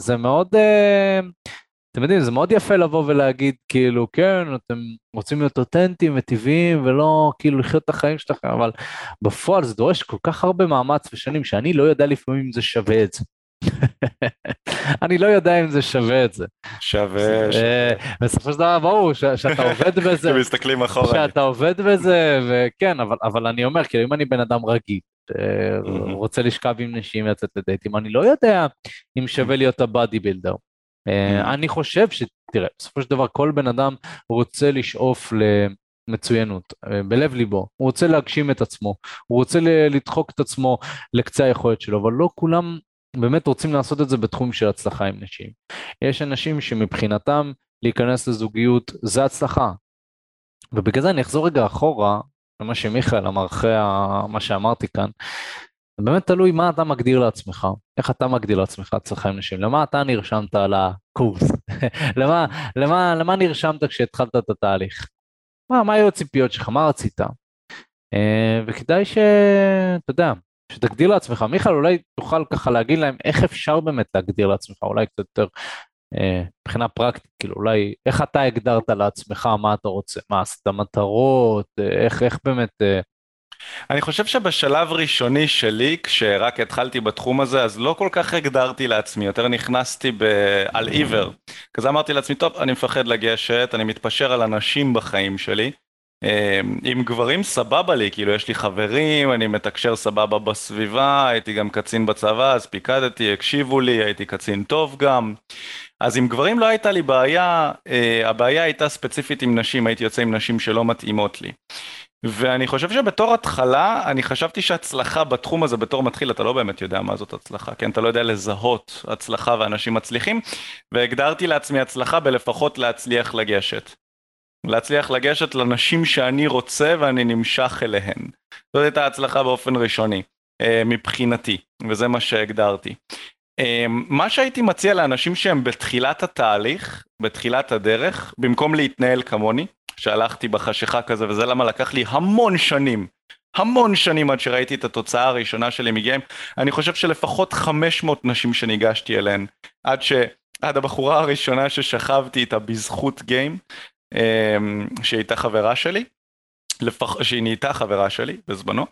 זה מאוד, אתם יודעים, זה מאוד יפה לבוא ולהגיד, כאילו, כן, אתם רוצים להיות אותנטיים וטבעיים, ולא כאילו לחיות את החיים שלכם, אבל בפועל זה דורש כל כך הרבה מאמץ ושנים, שאני לא יודע לפעמים אם זה שווה את זה. אני לא יודע אם זה שווה את זה. שווה. בסופו של דבר ברור שאתה עובד בזה. מסתכלים אחורה. שאתה עובד בזה, וכן, אבל אני אומר, כאילו אם אני בן אדם רגיל, רוצה לשכב עם נשים ולצאת לדייטים, אני לא יודע אם שווה להיות הבאדי בילדר. אני חושב שתראה, בסופו של דבר כל בן אדם רוצה לשאוף מצוינות, בלב ליבו, הוא רוצה להגשים את עצמו, הוא רוצה לדחוק את עצמו לקצה היכולת שלו, אבל לא כולם באמת רוצים לעשות את זה בתחום של הצלחה עם נשים. יש אנשים שמבחינתם להיכנס לזוגיות, זה הצלחה. ובגלל זה אני אחזור רגע אחורה, למה שמיכאל אמר אחרי מה שאמרתי כאן, באמת תלוי מה אתה מגדיר לעצמך, איך אתה מגדיר לעצמך הצלחה עם נשים, למה אתה נרשמת על הקורס, למה נרשמת כשהתחלת את התהליך, מה היו הציפיות שלך, מה רצית, וכדאי שאתה יודע, שתגדיר לעצמך. מיכל, אולי תוכל ככה להגיד להם איך אפשר באמת להגדיר לעצמך, אולי קצת יותר מבחינה פרקטית, כאילו אולי איך אתה הגדרת לעצמך, מה אתה רוצה, מה עשת המטרות, איך באמת... אני חושב שבשלב ראשוני שלי, כשרק התחלתי בתחום הזה, אז לא כל כך הגדרתי לעצמי, יותר נכנסתי על עיוור, כזה אמרתי לעצמי, טוב, אני מפחד לגשת, אני מתפשר על אנשים בחיים שלי, עם גברים סבבה לי, כאילו יש לי חברים, אני מתקשר סבבה בסביבה, הייתי גם קצין בצבא, אז פיקדתי, הקשיבו לי, הייתי קצין טוב גם, אז עם גברים לא הייתה לי בעיה, הבעיה הייתה ספציפית עם נשים, הייתי יוצא עם נשים שלא מתאימות לי. ואני חושב שבתור התחלה, אני חשבתי שהצלחה בתחום הזה, בתור מתחיל, אתה לא באמת יודע מה זאת הצלחה, כן? אתה לא יודע לזהות הצלחה ואנשים מצליחים, והגדרתי לעצמי הצלחה בלפחות להצליח לגשת. להצליח לגשת לנשים שאני רוצה ואני נמשך אליהן. זאת הייתה הצלחה באופן ראשוני, מבחינתי, וזה מה שהגדרתי. מה שהייתי מציע לאנשים שהם בתחילת התהליך, בתחילת הדרך, במקום להתנהל כמוני, שהלכתי בחשיכה כזה, וזה למה לקח לי המון שנים, המון שנים עד שראיתי את התוצאה הראשונה שלי מגיים. אני חושב שלפחות 500 נשים שניגשתי אליהן, עד הבחורה הראשונה ששכבתי איתה בזכות גיים, שהייתה חברה שלי, שהיא נהייתה חברה שלי בזמנו,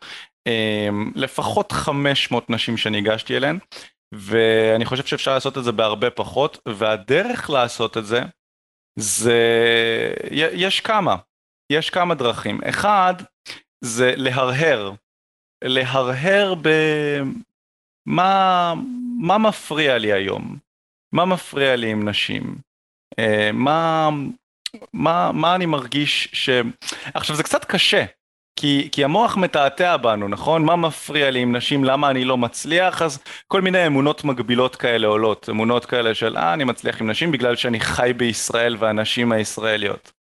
לפחות 500 נשים שניגשתי אליהן, ואני חושב שאפשר לעשות את זה בהרבה פחות, והדרך לעשות את זה, יש כמה דרכים. אחד, זה להרהר במה מפריע לי היום, מה מפריע לי עם נשים, מה אני מרגיש עכשיו זה קצת קשה, כי המוח מתעתע בנו, נכון? מה מפריע לי עם נשים, למה אני לא מצליח, אז כל מיני אמונות מגבילות כאלה עולות, אמונות כאלה של, אני מצליח עם נשים בגלל שאני חי בישראל והנשים הישראליות.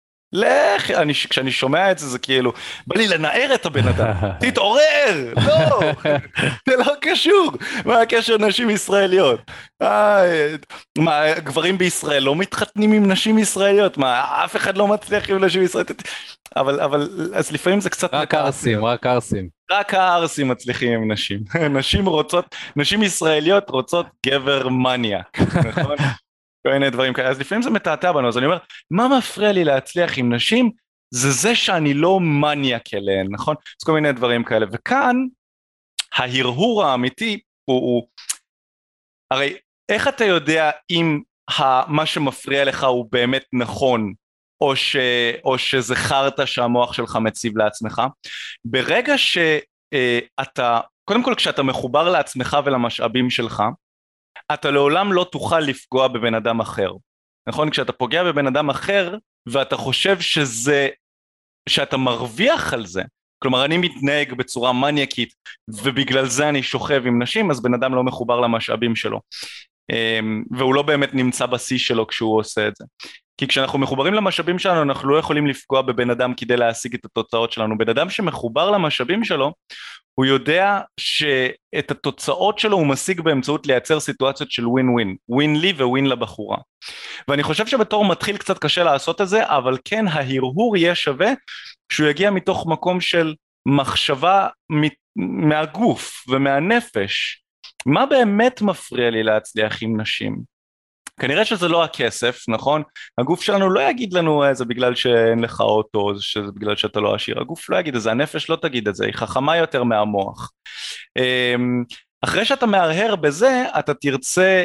כשאני שומע את זה, זה כאילו, בא לי לנער את הבן אדם, תתעורר, לא, זה לא קשור, מה הקשר נשים ישראליות? מה, גברים בישראל לא מתחתנים עם נשים ישראליות, מה, אף אחד לא מצליח עם נשים ישראליות, אבל, אז לפעמים זה קצת... רק ערסים. רק הערסים מצליחים עם נשים, נשים ישראליות רוצות גבר מניאק, נכון? כל מיני דברים כאלה, אז לפעמים זה מתעתע בנו, אז אני אומר, מה מפריע לי להצליח עם נשים? זה שאני לא מניאק אליהן, נכון? אז כל מיני דברים כאלה, וכאן, ההרהור האמיתי הוא, הרי איך אתה יודע אם מה שמפריע לך הוא באמת נכון, או שזכרת שהמוח שלך מציב לעצמך? ברגע שאתה, קודם כל כשאתה מחובר לעצמך ולמשאבים שלך, אתה לעולם לא תוכל לפגוע בבן אדם אחר, נכון? כשאתה פוגע בבן אדם אחר, ואתה חושב שאתה מרוויח על זה, כלומר אני מתנהג בצורה מניאקית, ובגלל זה אני שוכב עם נשים, אז בן אדם לא מחובר למשאבים שלו, והוא לא באמת נמצא בשיא שלו כשהוא עושה את זה. כי כשאנחנו מחוברים למשאבים שלנו, אנחנו לא יכולים לפגוע בבן אדם כדי להשיג את התוצאות שלנו. בן אדם שמחובר למשאבים שלו, הוא יודע שאת התוצאות שלו הוא משיג באמצעות לייצר סיטואציות של ווין ווין, ווין לי וווין לבחורה. ואני חושב שבתור מתחיל קצת קשה לעשות את זה, אבל כן ההרהור יהיה שווה שהוא יגיע מתוך מקום של מחשבה מהגוף ומהנפש. מה באמת מפריע לי להצליח עם נשים? כנראה שזה לא הכסף, נכון? הגוף שלנו לא יגיד לנו, זה בגלל שאין לך אוטו, זה בגלל שאתה לא עשיר, הגוף לא יגיד את זה, הנפש לא תגיד את זה, היא חכמה יותר מהמוח. אחרי שאתה מהרהר בזה, אתה תרצה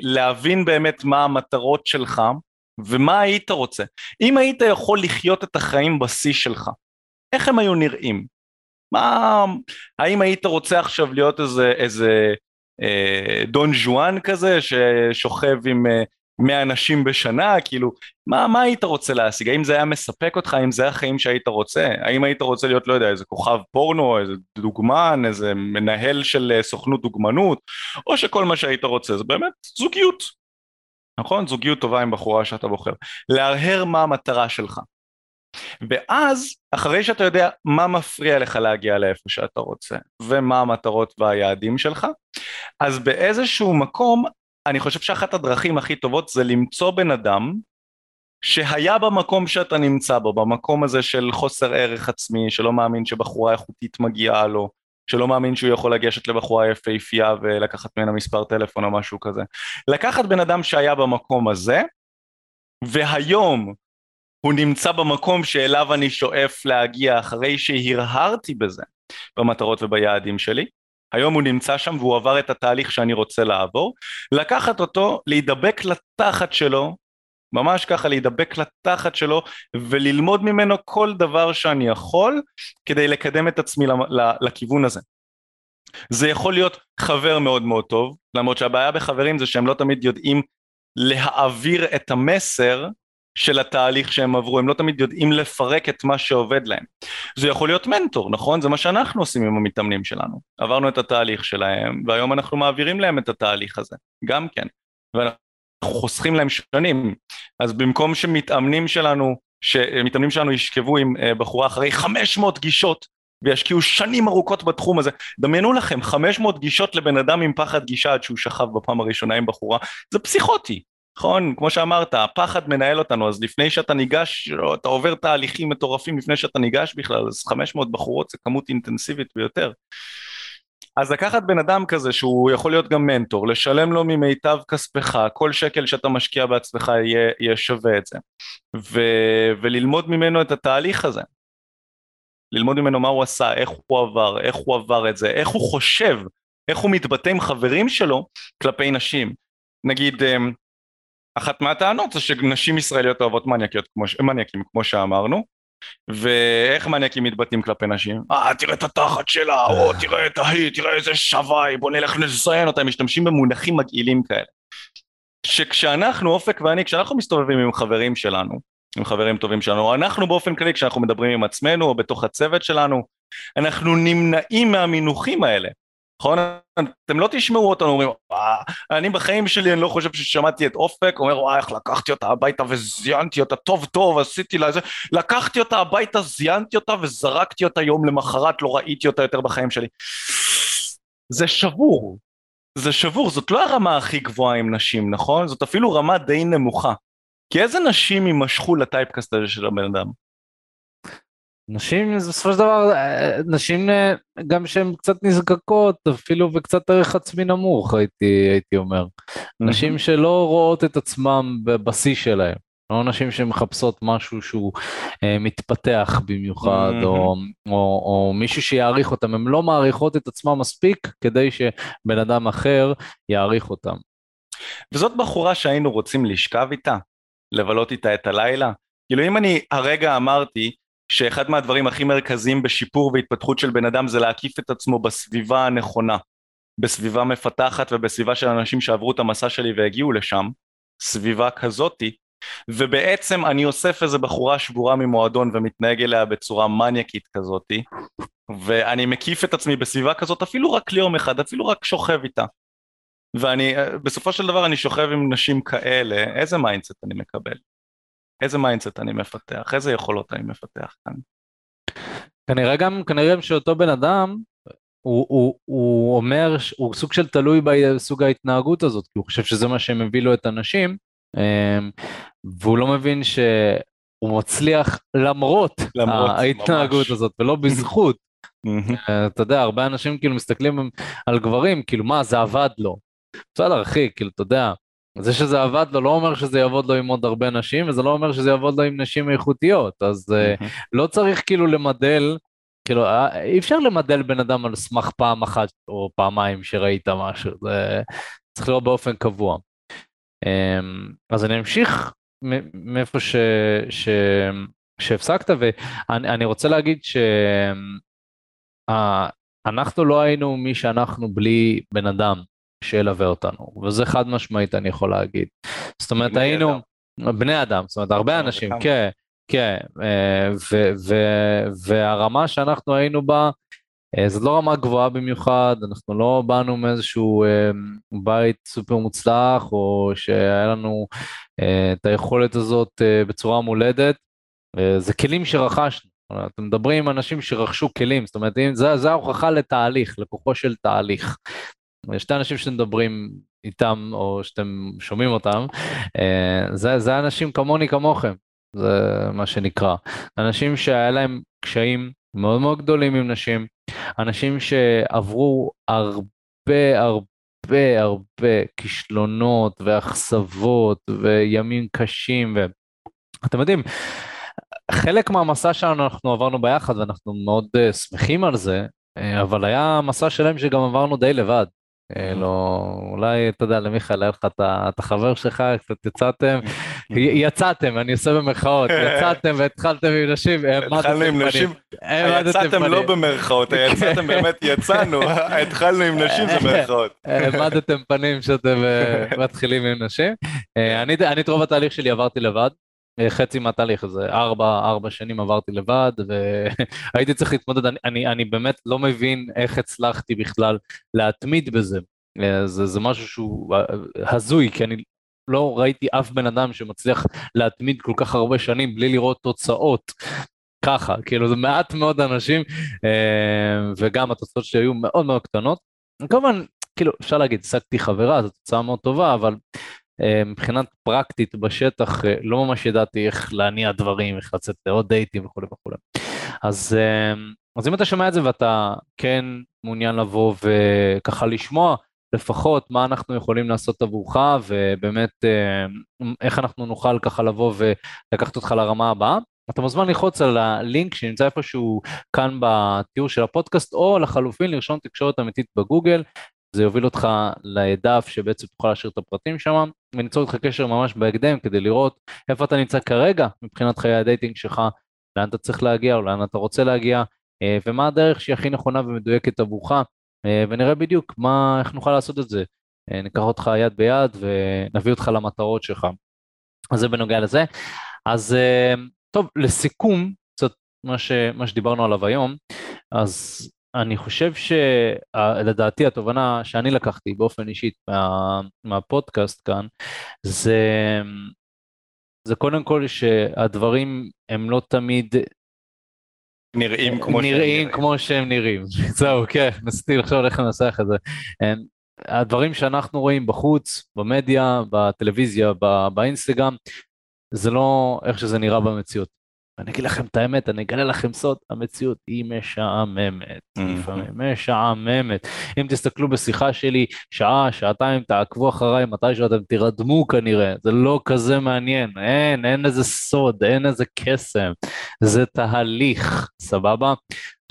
להבין באמת מה המטרות שלך, ומה היית רוצה. אם היית יכול לחיות את החיים בשיא שלך, איך הם היו נראים? האם היית רוצה עכשיו להיות איזה דון ז'ואן כזה ששוכב עם 100 אנשים בשנה, כאילו, מה היית רוצה להשיג? האם זה היה מספק אותך? האם זה החיים שהיית רוצה? האם היית רוצה להיות, לא יודע, איזה כוכב פורנו, איזה דוגמן, איזה מנהל של סוכנות דוגמנות, או שכל מה שהיית רוצה זה באמת זוגיות, נכון? זוגיות טובה עם בחורה שאתה בוחר. להרהר מה המטרה שלך. ואז אחרי שאתה יודע מה מפריע לך להגיע לאיפה שאתה רוצה ומה המטרות והיעדים שלך, אז באיזשהו מקום אני חושב שאחת הדרכים הכי טובות זה למצוא בן אדם שהיה במקום שאתה נמצא בו, במקום הזה של חוסר ערך עצמי, שלא מאמין שבחורה איכותית מגיעה לו, שלא מאמין שהוא יכול לגשת לבחורה יפהפייה ולקחת ממנה מספר טלפון או משהו כזה. לקחת בן אדם שהיה במקום הזה והיום הוא נמצא במקום שאליו אני שואף להגיע אחרי שהרהרתי בזה, במטרות וביעדים שלי. היום הוא נמצא שם והוא עבר את התהליך שאני רוצה לעבור. לקחת אותו, להידבק לתחת שלו, ממש ככה להידבק לתחת שלו, וללמוד ממנו כל דבר שאני יכול, כדי לקדם את עצמי לכיוון הזה. זה יכול להיות חבר מאוד מאוד טוב, למרות שהבעיה בחברים זה שהם לא תמיד יודעים להעביר את המסר, של התהליך שהם עברו, הם לא תמיד יודעים לפרק את מה שעובד להם. זה יכול להיות מנטור, נכון? זה מה שאנחנו עושים עם המתאמנים שלנו. עברנו את התהליך שלהם, והיום אנחנו מעבירים להם את התהליך הזה, גם כן. ואנחנו חוסכים להם שנים. אז במקום שמתאמנים שלנו ישכבו עם בחורה אחרי 500 גישות, וישקיעו שנים ארוכות בתחום הזה, דמיינו לכם, 500 גישות לבן אדם עם פחד גישה עד שהוא שכב בפעם הראשונה עם בחורה, זה פסיכוטי. נכון, כמו שאמרת, הפחד מנהל אותנו, אז לפני שאתה ניגש, אתה עובר תהליכים מטורפים לפני שאתה ניגש בכלל, אז 500 בחורות זה כמות אינטנסיבית ביותר. אז לקחת בן אדם כזה שהוא יכול להיות גם מנטור, לשלם לו ממיטב כספך, כל שקל שאתה משקיע בעצמך יהיה שווה את זה, וללמוד ממנו את התהליך הזה, ללמוד ממנו מה הוא עשה, איך הוא עבר את זה, איך הוא חושב, איך הוא מתבטא עם חברים שלו כלפי נשים. נגיד, אחת מהטענות זה שנשים ישראליות אוהבות מניאקים, כמו שאמרנו, ואיך מניאקים מתבטאים כלפי נשים? תראה את התחת שלה, או תראה את ההיא, תראה איזה שווה היא, בוא נלך נזיין אותה, הם משתמשים במונחים מגעילים כאלה. שכשאנחנו, אופק ואני, כשאנחנו מסתובבים עם חברים שלנו, עם חברים טובים שלנו, או אנחנו באופן כללי, כשאנחנו מדברים עם עצמנו, או בתוך הצוות שלנו, אנחנו נמנעים מהמינוחים האלה. נכון? אתם לא תשמעו אותנו, אומרים, אני בחיים שלי, אני לא חושב ששמעתי את אופק, אומר, איך לקחתי אותה הביתה וזיינתי אותה, טוב טוב, עשיתי לה איזה, לקחתי אותה הביתה, זיינתי אותה וזרקתי אותה יום למחרת, לא ראיתי אותה יותר בחיים שלי. זה שבור, זאת לא הרמה הכי גבוהה עם נשים, נכון? זאת אפילו רמה די נמוכה. כי איזה נשים יימשכו לטייפקאסט הזה של הבן אדם? נשים, בסופו של דבר, נשים גם שהן קצת נזקקות, אפילו וקצת ערך עצמי נמוך, הייתי אומר. נשים שלא רואות את עצמם בבסיס שלהם, לא נשים שמחפשות משהו שהוא מתפתח במיוחד, או מישהו שיעריך אותם, הן לא מעריכות את עצמם מספיק, כדי שבן אדם אחר יעריך אותם. וזאת בחורה שהיינו רוצים לשכב איתה, לבלות איתה את הלילה, כאילו אם אני הרגע אמרתי, שאחד מהדברים הכי מרכזיים בשיפור והתפתחות של בן אדם זה להקיף את עצמו בסביבה הנכונה, בסביבה מפתחת ובסביבה של אנשים שעברו את המסע שלי והגיעו לשם, סביבה כזאתי, ובעצם אני אוסף איזה בחורה שבורה ממועדון ומתנהג אליה בצורה מניאקית כזאתי, ואני מקיף את עצמי בסביבה כזאת אפילו רק ליום אחד, אפילו רק שוכב איתה, ואני בסופו של דבר אני שוכב עם נשים כאלה, איזה מיינדסט אני מקבל? איזה מיינדסט אני מפתח, איזה יכולות אני מפתח כאן. כנראה שאותו בן אדם, הוא אומר, הוא סוג של תלוי בסוג ההתנהגות הזאת, כי הוא חושב שזה מה שמביא לו את הנשים, והוא לא מבין שהוא מצליח למרות ההתנהגות ממש. הזאת, ולא בזכות. אתה יודע, הרבה אנשים כאילו מסתכלים על גברים, כאילו מה, זה עבד לו. בסדר, אחי, כאילו, אתה יודע, זה שזה עבד לו, לא אומר שזה יעבוד לו עם עוד הרבה נשים, וזה לא אומר שזה יעבוד לו עם נשים איכותיות, אז לא צריך כאילו למדל, כאילו אי אפשר למדל בן אדם על סמך פעם אחת או פעמיים שראית משהו, זה צריך להיות באופן קבוע. אז אני אמשיך מאיפה שהפסקת, ואני רוצה להגיד שאנחנו לא היינו מי שאנחנו בלי בן אדם, שילווה אותנו, וזה חד משמעית אני יכול להגיד, זאת אומרת היינו בני אדם, זאת אומרת הרבה אנשים, כן, והרמה שאנחנו היינו בה, זו לא רמה גבוהה במיוחד, אנחנו לא באנו מאיזשהו בית סופר מוצלח, או שהיה לנו את היכולת הזאת בצורה מולדת, זה כלים שרכשנו, אתם מדברים עם אנשים שרכשו כלים, זאת אומרת זה ההוכחה לתהליך, לכוחו של תהליך, שתי אנשים שמדברים איתם, או שאתם שומעים אותם, זה אנשים כמוני כמוכם, זה מה שנקרא. אנשים שהיה להם קשיים מאוד מאוד גדולים עם נשים, אנשים שעברו הרבה כישלונות, ואכסבות, וימים קשים, ואתם יודעים, חלק מהמסע שלנו אנחנו עברנו ביחד, ואנחנו מאוד שמחים על זה, אבל היה מסע שלהם שגם עברנו די לבד, אולי, אתה יודע, למיכאל, איך אתה חבר שלך, קצת יצאתם, אני עושה במרכאות, יצאתם והתחלתם עם נשים, התחלנו עם נשים, יצאתם לא במרכאות, יצאתם באמת, יצאנו, התחלנו עם נשים זה במרכאות. העמדתם פנים שאתם מתחילים עם נשים, אני את רוב התהליך שלי עברתי לבד, חצי מהתהליך הזה, 4 שנים עברתי לבד, והייתי צריך להתמודד, אני באמת לא מבין איך הצלחתי בכלל להתמיד בזה, זה משהו שהוא הזוי, כי אני לא ראיתי אף בן אדם שמצליח להתמיד כל כך הרבה שנים, בלי לראות תוצאות, ככה, כאילו זה מעט מאוד אנשים, וגם התוצאות שהיו מאוד מאוד קטנות, כמובן, כאילו אפשר להגיד, עסקתי חברה, זו תוצאה מאוד טובה, אבל מבחינת פרקטית בשטח לא ממש ידעתי איך להניע דברים, איך לצאת לעוד דייטים וכו' וכו'. אז אם אתה שומע את זה ואתה כן מעוניין לבוא וככה לשמוע לפחות מה אנחנו יכולים לעשות עבורך, ובאמת איך אנחנו נוכל ככה לבוא ולקחת אותך לרמה הבאה, אתה מוזמן ללחוץ על הלינק שנמצא איפשהו כאן בתיאור של הפודקאסט, או לחלופין לרשום תקשורת אמיתית בגוגל, זה יוביל אותך לדף שבעצם תוכל להשאיר את הפרטים שם, וניצור איתך קשר ממש בהקדם כדי לראות איפה אתה נמצא כרגע מבחינת חיי הדייטינג שלך, לאן אתה צריך להגיע או לאן אתה רוצה להגיע, ומה הדרך שהיא הכי נכונה ומדויקת עבורך, ונראה בדיוק איך נוכל לעשות את זה. ניקח אותך יד ביד ונביא אותך למטרות שלך. אז זה בנוגע לזה. אז טוב, לסיכום, קצת מה שדיברנו עליו היום, אז אני חושב שלדעתי התובנה שאני לקחתי באופן אישית מהפודקאסט כאן, זה קודם כל שהדברים הם לא תמיד נראים כמו שהם נראים. זהו, כן, נסתי לחשוב איך לנסח את זה. הדברים שאנחנו רואים בחוץ, במדיה, בטלוויזיה, באינסטגרם, זה לא איך שזה נראה במציאות. אני אגיד לכם את האמת, אני אגלה לכם סוד, המציאות היא משעממת, לפעמים משעממת. אם תסתכלו בשיחה שלי, שעה, שעתיים, תעקבו אחריי, מתי שאתם תירדמו כנראה, זה לא כזה מעניין, אין איזה סוד, אין איזה קסם, זה תהליך, סבבה?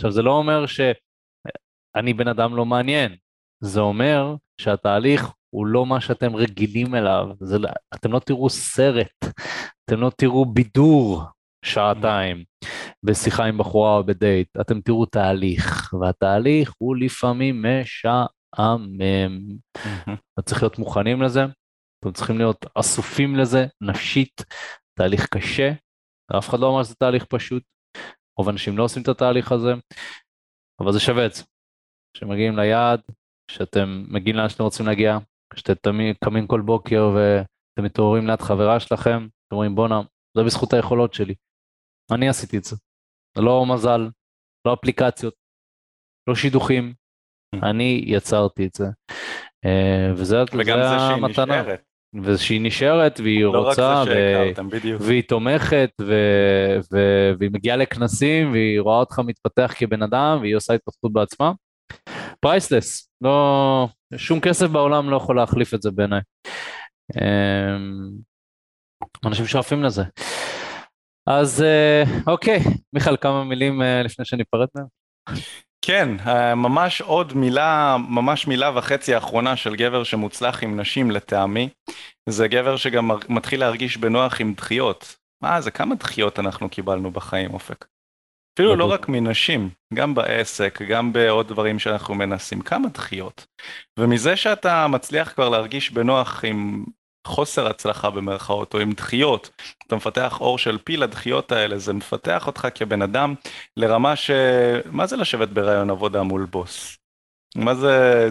עכשיו זה לא אומר שאני בן אדם לא מעניין, זה אומר שהתהליך הוא לא מה שאתם רגילים אליו, אתם לא תראו סרט, אתם לא תראו בידור, שעתיים, בשיחה עם בחורה או בדייט, אתם תראו תהליך, והתהליך הוא לפעמים משעמם. אתם צריכים להיות מוכנים לזה, אתם צריכים להיות אסופים לזה, נפשית, תהליך קשה, אף אחד לא אומר שזה תהליך פשוט, רוב אנשים לא עושים את התהליך הזה, אבל זה שווה את זה. כשמגיעים ליעד, כשאתם מגיעים לאן שאתם רוצים להגיע, כשאתם קמים כל בוקר ואתם מתעוררים ליד חברה שלכם, אתם אומרים בונה, זה בזכות היכולות שלי. אני עשיתי את זה. זה לא מזל, לא אפליקציות, לא שידוכים. אני יצרתי את זה. וזה המתנה. ושהיא נשארת, והיא רוצה, והיא תומכת, והיא מגיעה לכנסים, והיא רואה אותך מתפתח כבן אדם, והיא עושה התפתחות בעצמה. פרייסלס. שום כסף בעולם לא יכול להחליף את זה בעיניי. אנשים שואפים לזה. אז אוקיי, מיכאל, כמה מילים לפני שניפרד מהם? כן, ממש עוד מילה, ממש מילה וחצי האחרונה של גבר שמוצלח עם נשים לטעמי, זה גבר שגם מתחיל להרגיש בנוח עם דחיות. מה זה, כמה דחיות אנחנו קיבלנו בחיים, אופק? אפילו לא רק מנשים, גם בעסק, גם בעוד דברים שאנחנו מנסים, כמה דחיות. ומזה שאתה מצליח כבר להרגיש בנוח עם חוסר הצלחה במרכאות, או עם דחיות, אתה מפתח אור של פיל לדחיות האלה, זה מפתח אותך כבן אדם לרמה מה זה לשבת ברעיון עבודה מול בוס? מה זה?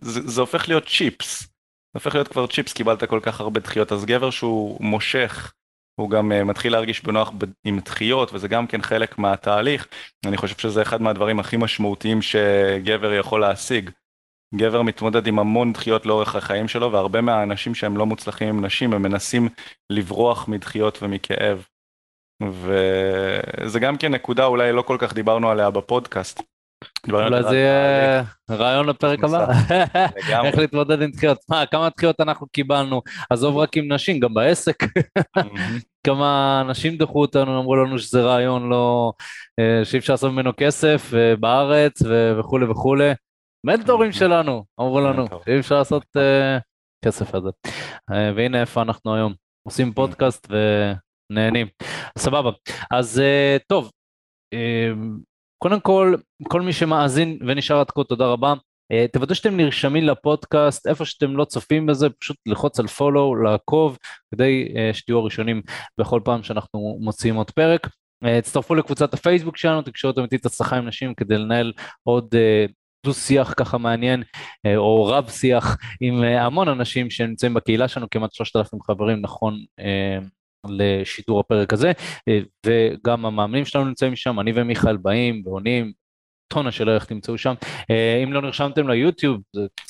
זה הופך להיות צ'יפס. זה הופך להיות כבר צ'יפס, קיבלת כל כך הרבה דחיות, אז גבר שהוא מושך, הוא גם מתחיל להרגיש בנוח עם דחיות, וזה גם כן חלק מהתהליך. אני חושב שזה אחד מהדברים הכי משמעותיים שגבר יכול להשיג. גבר מתמודד עם המון דחיות לאורך החיים שלו, והרבה מהאנשים שהם לא מוצלחים עם נשים, הם מנסים לברוח מדחיות ומכאב. וזה גם כן נקודה, אולי לא כל כך דיברנו עליה בפודקאסט. אולי זה יהיה רעיון לפרק הבא. איך להתמודד עם דחיות? כמה דחיות אנחנו קיבלנו? עזוב רק עם נשים, גם בעסק. כמה אנשים דחו אותנו, אמרו לנו שזה רעיון שאי אפשר לעשות ממנו כסף בארץ וכו' וכו'. מנטורים שלנו, אמרו לנו, שאי אפשר לעשות כסף הזה. והנה איפה אנחנו היום, עושים פודקאסט ונהנים. סבבה, אז טוב, קודם כל, כל מי שמאזין ונשאר עד כה, תודה רבה. תוודאו שאתם נרשמים לפודקאסט, איפה שאתם לא צופים בזה, פשוט ללחוץ על פולו, לעקוב, כדי שתהיו הראשונים בכל פעם שאנחנו מוציאים עוד פרק. תצטרפו לקבוצת הפייסבוק שלנו, תקשורת אמיתית הצלחה עם נשים, כדי לנהל עוד שיח ככה מעניין, או רב שיח עם המון אנשים שנמצאים בקהילה שלנו, כמעט 3,000 חברים נכון לשידור הפרק הזה, וגם המאמנים שלנו נמצאים שם, אני ומיכאל באים ועונים, טונה שלא איך תמצאו שם. אם לא נרשמתם ליוטיוב,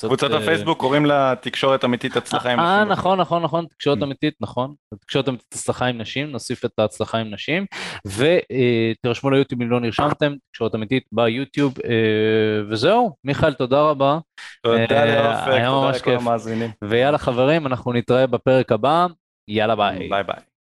קבוצת הפייסבוק, קוראים לה תקשורת אמיתית הצלחה עם נשים. נכון, תקשורת אמיתית, נכון. תקשורת אמיתית הצלחה עם נשים, נוסיף את ההצלחה עם נשים, ותרשמו ליוטיוב אם לא נרשמתם, תקשורת אמיתית ביוטיוב, וזהו. מיכאל, תודה רבה. תודה לאופק, תודה לכל המאזינים. ויאללה חברים, אנחנו נתראה בפרק הבא. יאללה ביי. ביי ביי.